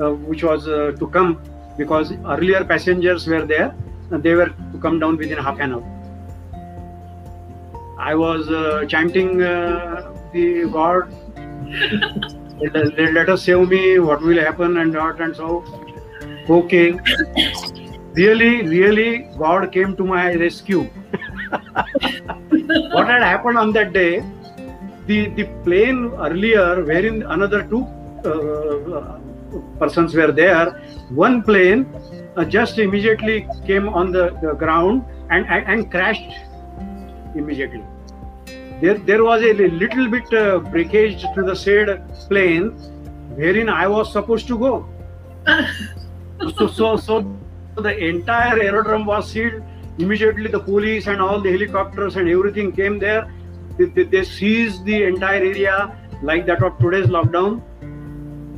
uh, which was uh, to come, because earlier passengers were there and they were to come down within half an hour. I was uh, chanting uh, the God, let, let us save me, what will happen and what and so. Okay, really, really God came to my rescue. What had happened on that day, the, the plane earlier wherein another two uh, persons were there, one plane uh, just immediately came on the, the ground and, and, and crashed immediately. There, there was a little bit uh, breakage to the said plane wherein I was supposed to go. So, so, so the entire aerodrome was sealed. Immediately the police and all the helicopters and everything came there. They, they, they seized the entire area like that of today's lockdown.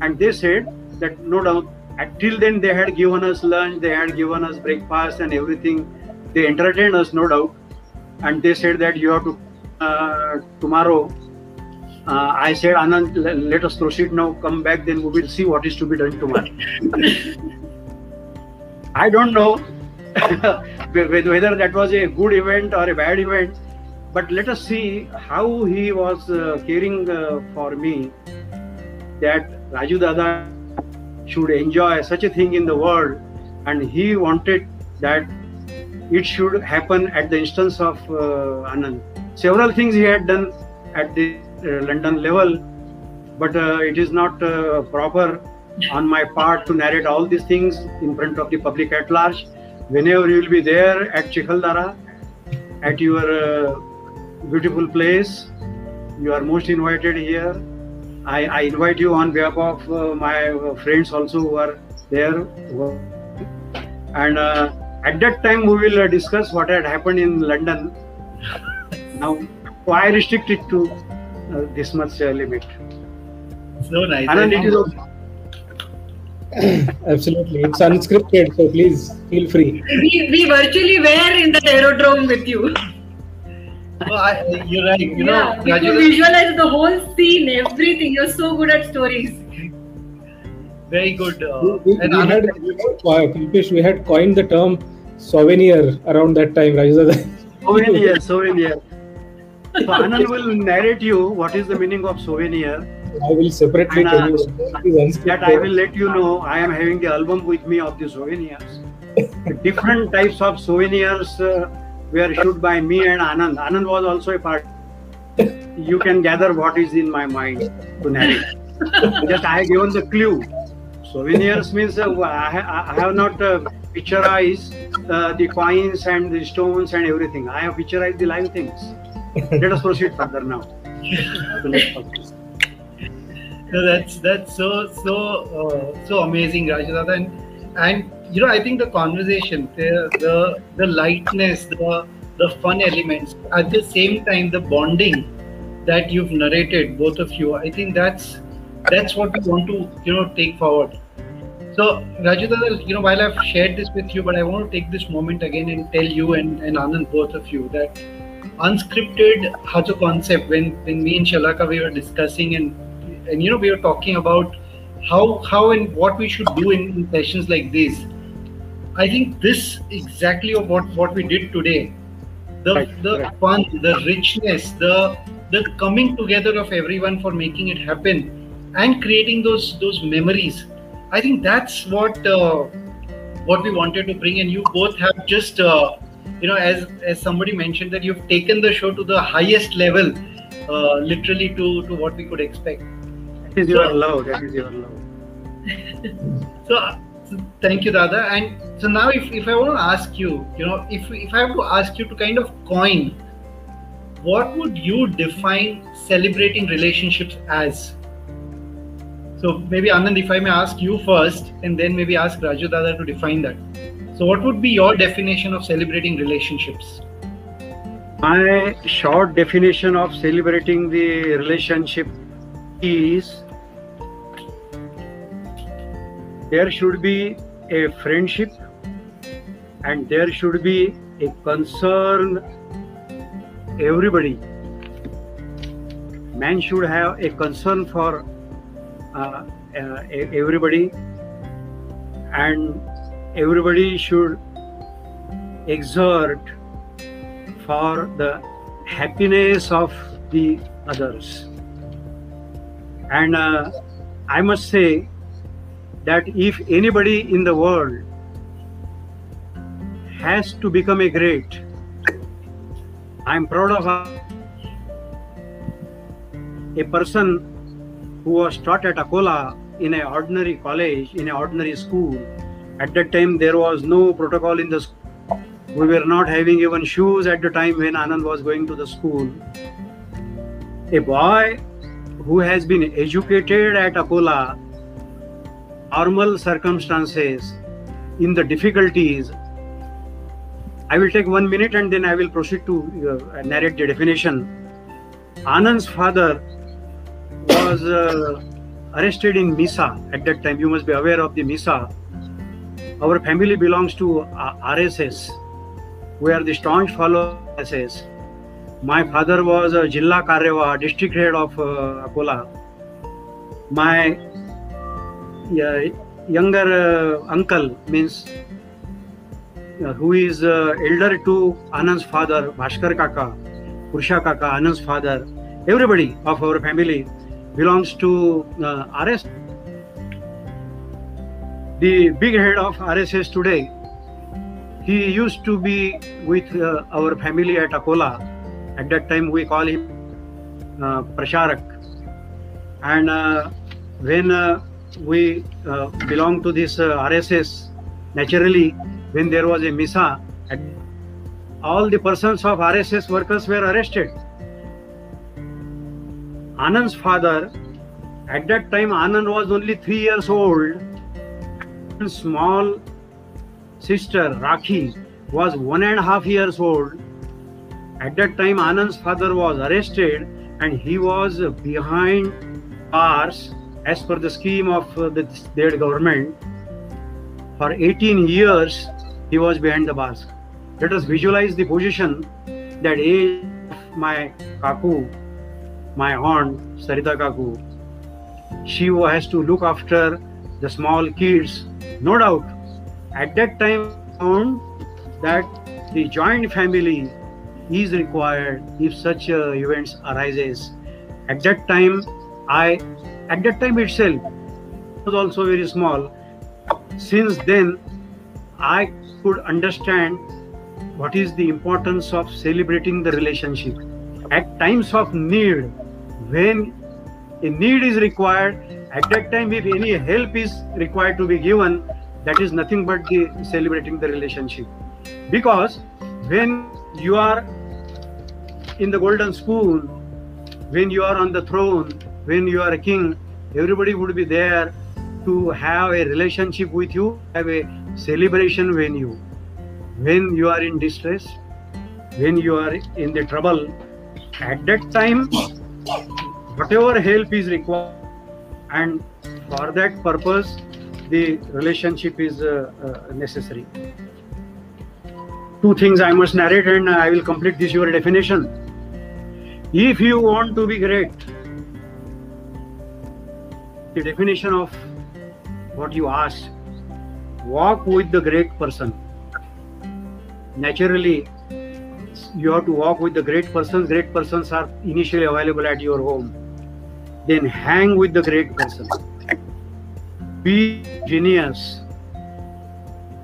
And they said that no doubt, until then they had given us lunch, they had given us breakfast and everything. They entertained us, no doubt. And they said that you have to, uh, tomorrow. Uh, I said, Anand, let, let us proceed now, come back, then we will see what is to be done tomorrow. I don't know. Whether that was a good event or a bad event, but let us see how he was uh, caring uh, for me, that Rajudada should enjoy such a thing in the world, and he wanted that it should happen at the instance of uh, Anand. several things he had done at the uh, London level, but uh, it is not uh, proper on my part to narrate all these things in front of the public at large. Whenever you will be there at Chikhaldara, at your uh, beautiful place, you are most invited here. I, I invite you on behalf of uh, my friends also who are there. And uh, at that time we will uh, discuss what had happened in London. Now, why restrict it to uh, this much uh, limit? So nice. Anand, it is okay. Absolutely, it's unscripted, so please feel free. We, we virtually were in the aerodrome with you. Oh, I, you're right. You yeah, know, you visualize the whole scene, everything. You're so good at stories. Very good. Uh, we, we, and we, had, we had coined the term souvenir around that time, Rajudada. Souvenir, souvenir. So Anand will narrate you what is the meaning of souvenir. I will separately and, uh, tell you that I will let you know. I am having the album with me of the souvenirs. Different types of souvenirs uh, were shoot by me and Anand. Anand was also a part. You can gather what is in my mind to narrate. Just I have given the clue. Souvenirs means uh, I, ha I have not uh, picturized uh, the coins and the stones and everything. I have picturized the live things. Let us proceed further now. So let's focus. So that's that's so so uh, so amazing, Rajudada, and, and you know, I think the conversation, the the, the lightness, the the fun elements, at the same time the bonding that you've narrated, both of you, I think that's that's what we want to you know take forward. So Rajudada, you know, while I've shared this with you, but I want to take this moment again and tell you and, and Anand, both of you, that unscripted has a concept. When when me and Shalaka we were discussing and. And you know, we were talking about how how and what we should do in, in sessions like this. I think this exactly of what what we did today, the right, the right. fun, the richness, the the coming together of everyone for making it happen and creating those those memories. I think that's what uh, what we wanted to bring. And you both have just uh, you know, as as somebody mentioned, that you've taken the show to the highest level, uh, literally to to what we could expect. Is your so, love, that is your love. So, so thank you, Dada. And so now if, if I want to ask you, you know, if, if I have to ask you to kind of coin, what would you define celebrating relationships as? So maybe Anand, if I may ask you first and then maybe ask Raju Dada to define that. So what would be your definition of celebrating relationships? My short definition of celebrating the relationship is there should be a friendship and there should be a concern. Everybody, man should have a concern for uh, uh, everybody, and everybody should exert for the happiness of the others. And uh, I must say that if anybody in the world has to become a great, I'm proud of a person who was taught at Akola in an ordinary college, in an ordinary school. At that time, there was no protocol in the school. We were not having even shoes at the time when Anand was going to the school. A boy who has been educated at Akola, normal circumstances, in the difficulties. I will take one minute and then I will proceed to uh, narrate the definition. Anand's father was uh, arrested in MISA at that time. You must be aware of the MISA. Our family belongs to uh, R S S. We are the staunch followers of R S S. My father was a Jilla Karyawa, district head of uh, Akola. My uh, younger uh, uncle, means uh, who is uh, elder to Anand's father, Bhaskar Kaka, Purusha Kaka, Anand's father, everybody of our family belongs to uh, R S S. The big head of R S S today, he used to be with uh, our family at Akola. At that time we call him uh, Prasharak. And uh, when uh, we uh, belong to this uh, R S S, naturally when there was a MISA, all the persons of R S S workers were arrested. Anand's father, at that time Anand was only three years old. Anand's small sister Rakhi was one and a half years old. At that time Anand's father was arrested and he was behind bars as per the scheme of the state government. For eighteen years he was behind the bars. Let us visualize the position that age of my Kaku, my aunt Sarita Kaku. She has to look after the small kids, no doubt. At that time I found that the joint family is required if such uh, events arises. At that time I, at that time itself, was also very small. Since then I could understand what is the importance of celebrating the relationship. At times of need, when a need is required, at that time if any help is required to be given, that is nothing but the celebrating the relationship. Because when you are in the golden spoon, when you are on the throne, when you are a king, everybody would be there to have a relationship with you, have a celebration when you. When you are in distress, when you are in the trouble, at that time, whatever help is required, and for that purpose, the relationship is uh, uh, necessary. Two things I must narrate and I will complete this your definition. If you want to be great, the definition of what you asked, walk with the great person. Naturally, you have to walk with the great persons. Great persons are initially available at your home. Then hang with the great person. Be genius.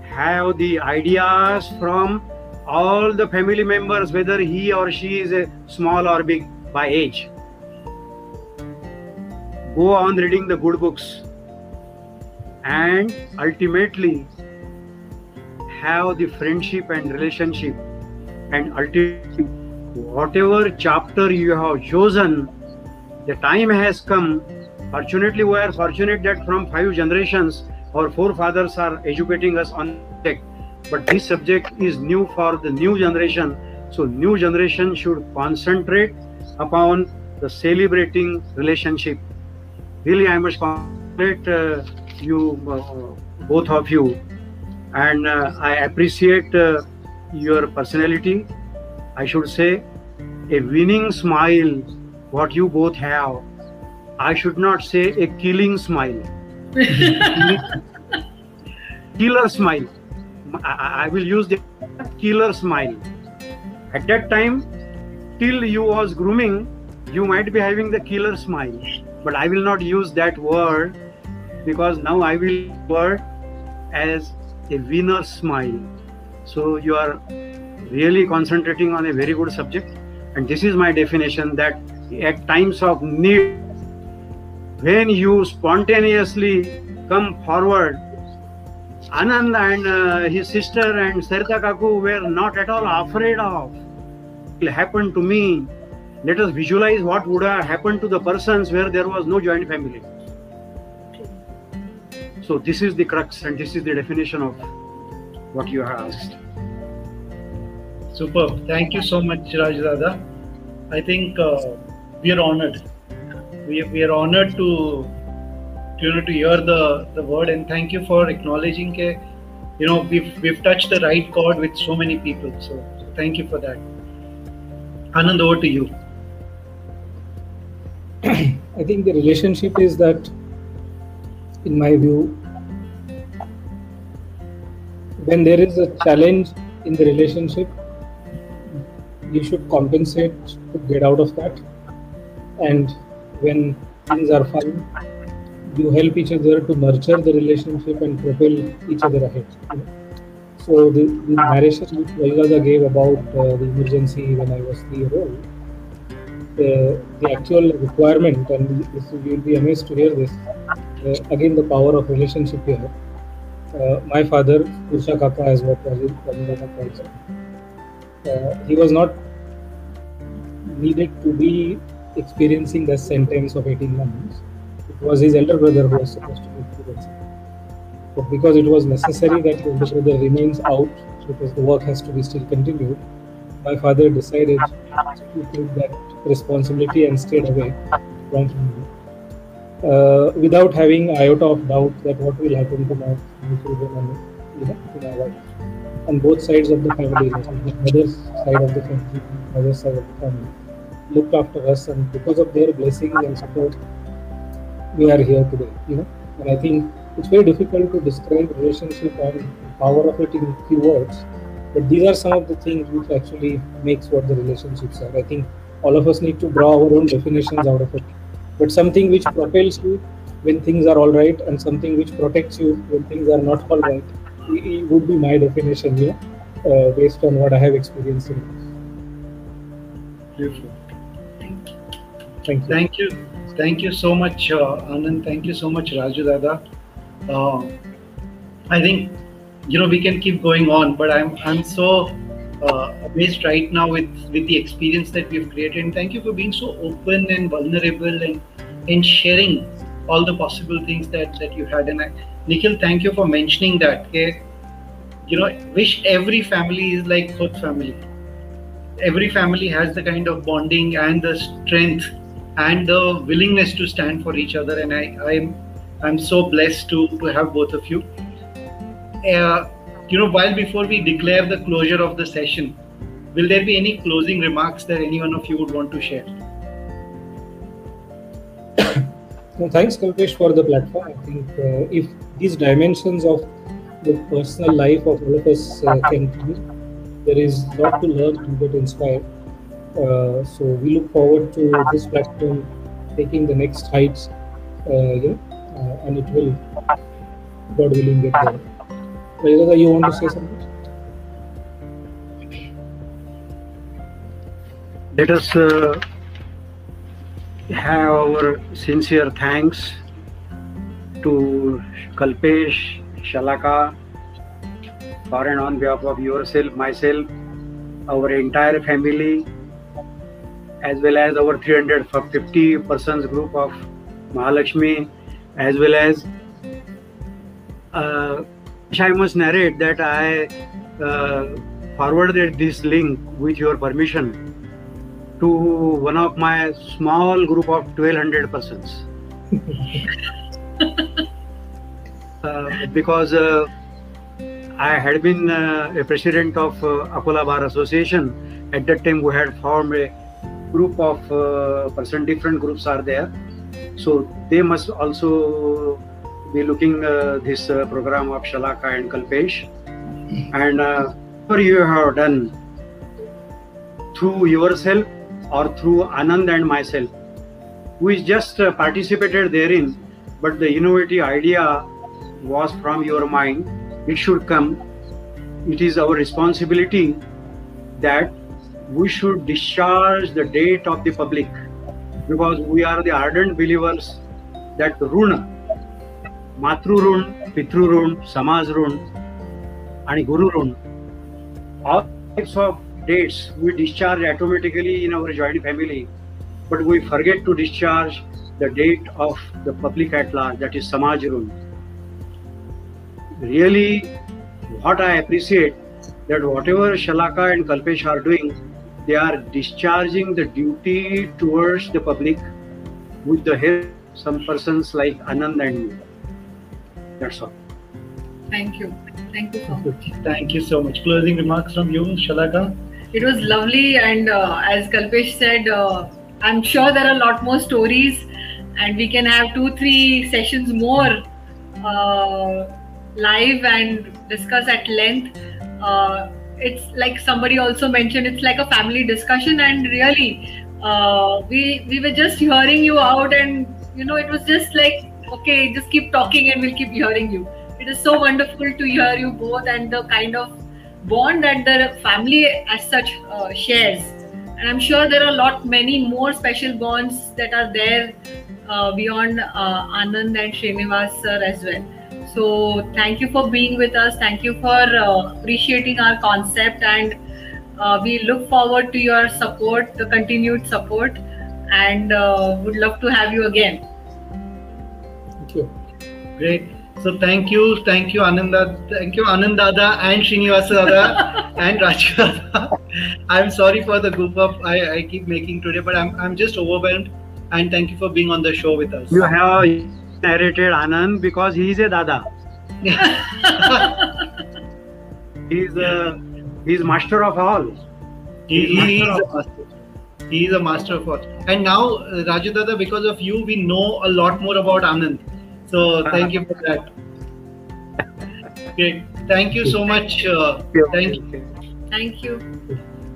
Have the ideas from all the family members, whether he or she is a small or big by age. Go on reading the good books. And ultimately, have the friendship and relationship, and ultimately whatever chapter you have chosen, the time has come. Fortunately, we are fortunate that from five generations our forefathers are educating us on the subject, but this subject is new for the new generation. So new generation should concentrate upon the celebrating relationship. Really, I must congratulate uh, you, uh, both of you. And uh, I appreciate uh, your personality, I should say, a winning smile, what you both have. I should not say a killing smile. Killer smile. I, I will use the killer smile. At that time, till you was grooming, you might be having the killer smile. But I will not use that word, because now I will use the word as a winner's smile. So you are really concentrating on a very good subject, and this is my definition, that at times of need, when you spontaneously come forward. Anand and uh, his sister and Sarita Kaku were not at all afraid of what will happen to me. Let us visualize what would have happened to the persons where there was no joint family. So this is the crux and this is the definition of what you have asked. Superb. Thank you so much, Rajudada. I think uh, we are honored. We, we are honored to, you know, to hear the, the word, and thank you for acknowledging that, you know, we've, we've touched the right chord with so many people. So, so thank you for that. Anand, over to you. I think the relationship is that, in my view, when there is a challenge in the relationship, you should compensate to get out of that. And when things are fine, you help each other to nurture the relationship and propel each other ahead. So the, the narration Rajudada gave about uh, the emergency when I was three years old, the, the actual requirement, and you will be amazed to hear this, uh, again the power of relationship here. Uh, my father, Purusha Kaka is what Rajudada calls him. He was not needed to be experiencing the sentence of eighteen months. It was his elder brother who was supposed to be experiencing it. But because it was necessary that the elder brother remains out, because the work has to be still continued, my father decided to take that responsibility and stayed away from him, uh, without having iota of doubt that what will happen to my children and, you know, to my wife. On both sides of the family, the mother's side of the family, the mother's side of the family, looked after us, and because of their blessings and support, we are here today, you know. And I think it's very difficult to describe relationship and the power of it in few words, but these are some of the things which actually makes what the relationships are. I think all of us need to draw our own definitions out of it, but something which propels you when things are all right and something which protects you when things are not all right, it would be my definition, you know, uh, based on what I have experienced in this. Thank you. Thank you. Thank you so much, uh, Anand. Thank you so much, Rajudada. Uh, I think, you know, we can keep going on, but I'm I'm so uh, amazed right now with, with the experience that we've created. And thank you for being so open and vulnerable and, and sharing all the possible things that, that you had. And I, Nikhil, thank you for mentioning that. Okay? You know, wish every family is like Khot family. Every family has the kind of bonding and the strength and the willingness to stand for each other, and I, I'm I'm so blessed to, to have both of you. Uh, you know, while before we declare the closure of the session, will there be any closing remarks that any one of you would want to share? Well, thanks, Kalpesh, for the platform. I think uh, if these dimensions of the personal life of all of us uh, can be, there is a lot to learn and get inspired. Uh, so we look forward to this platform taking the next heights, uh, you know, uh, and it will, God willing, get there. Rajudada, you want to say something? Let us uh, have our sincere thanks to Kalpesh, Shalaka, for and on behalf of yourself, myself, our entire family, as well as our three hundred fifty persons group of Mahalakshmi, as well as uh, I must narrate that I uh, forwarded this link with your permission to one of my small group of twelve hundred persons uh, because uh, I had been uh, a president of uh, Akola Bar Association. At that time we had formed a group of uh, person, different groups are there, so they must also be looking uh, this uh, program of Shalaka and Kalpesh, and uh, whatever you have done through yourself or through Anand and myself, we just uh, participated therein, but the innovative idea was from your mind, it should come. It is our responsibility that we should discharge the debt of the public, because we are the ardent believers that Runa, Matru Run, Pitru Run, Samaj Run, and Guru Run, all types of debts we discharge automatically in our joint family, but we forget to discharge the debt of the public at large, that is Samaj Run. Really, what I appreciate that whatever Shalaka and Kalpesh are doing, they are discharging the duty towards the public with the help of some persons like Anand and me. That's all. Thank you. Thank you so much. Thank you so much. Closing remarks from you, Shalaka? It was lovely, and uh, as Kalpesh said, uh, I'm sure there are a lot more stories and we can have two, three sessions more uh, live and discuss at length. Uh, it's like somebody also mentioned, it's like a family discussion, and really uh, we we were just hearing you out, and you know, it was just like, okay, just keep talking and we'll keep hearing you. It is so wonderful to hear you both and the kind of bond that the family as such uh, shares. And I'm sure there are a lot many more special bonds that are there uh, beyond uh, Anand and Srinivas sir as well. So thank you for being with us. Thank you for uh, appreciating our concept, and uh, we look forward to your support, the continued support, and uh, would love to have you again. Thank you. Great. So thank you, thank you Ananda, thank you Anandada and Srinivasada and Rajudada. I'm sorry for the goof up I, I keep making today, but I'm I'm just overwhelmed, and thank you for being on the show with us. You have narrated Anand because he is a Dada. He's a he's master of all. He, he master is of a master. He is a master of all. And now Rajudada, because of you, we know a lot more about Anand. So thank you for that. Great. Thank you so much. Uh, thank you. Thank you.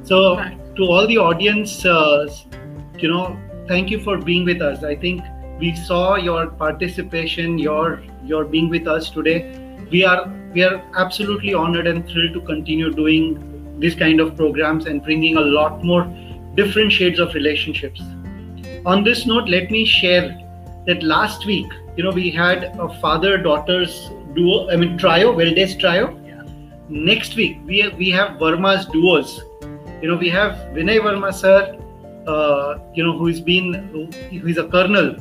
So to all the audience, uh, you know, thank you for being with us. I think we saw your participation, your your being with us today. We are we are absolutely honored and thrilled to continue doing this kind of programs and bringing a lot more different shades of relationships. On this note, let me share that last week, you know, we had a father-daughter's duo, I mean trio, Weldes trio. Yeah. Next week, we have, we have Verma's duos. You know, we have Vinay Verma sir, uh, you know, who has been, who is a colonel,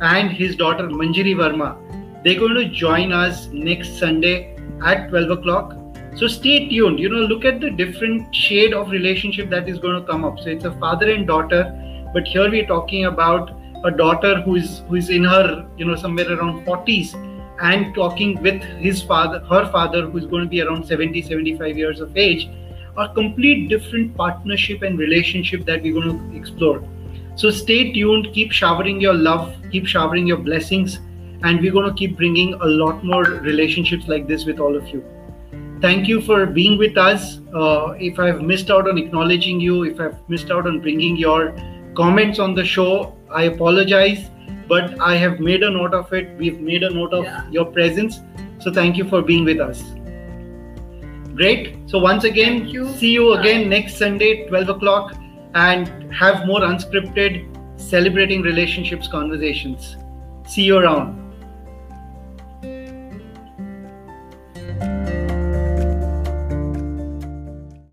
and his daughter Manjari Verma. They're going to join us next Sunday at twelve o'clock. So stay tuned, you know, look at the different shade of relationship that is going to come up. So it's a father and daughter, but here we're talking about a daughter who is who is in her, you know, somewhere around forties, and talking with his father, her father, who is going to be around seventy, seventy-five years of age. A complete different partnership and relationship that we're going to explore. So stay tuned, keep showering your love, keep showering your blessings, and we're going to keep bringing a lot more relationships like this with all of you. Thank you for being with us. Uh, if I've missed out on acknowledging you, if I've missed out on bringing your comments on the show, I apologize, but I have made a note of it. We've made a note of yeah. your presence. So thank you for being with us. Great. So once again, you. see you again Bye. next Sunday, twelve o'clock, and have more unscripted, celebrating relationships conversations. See you around.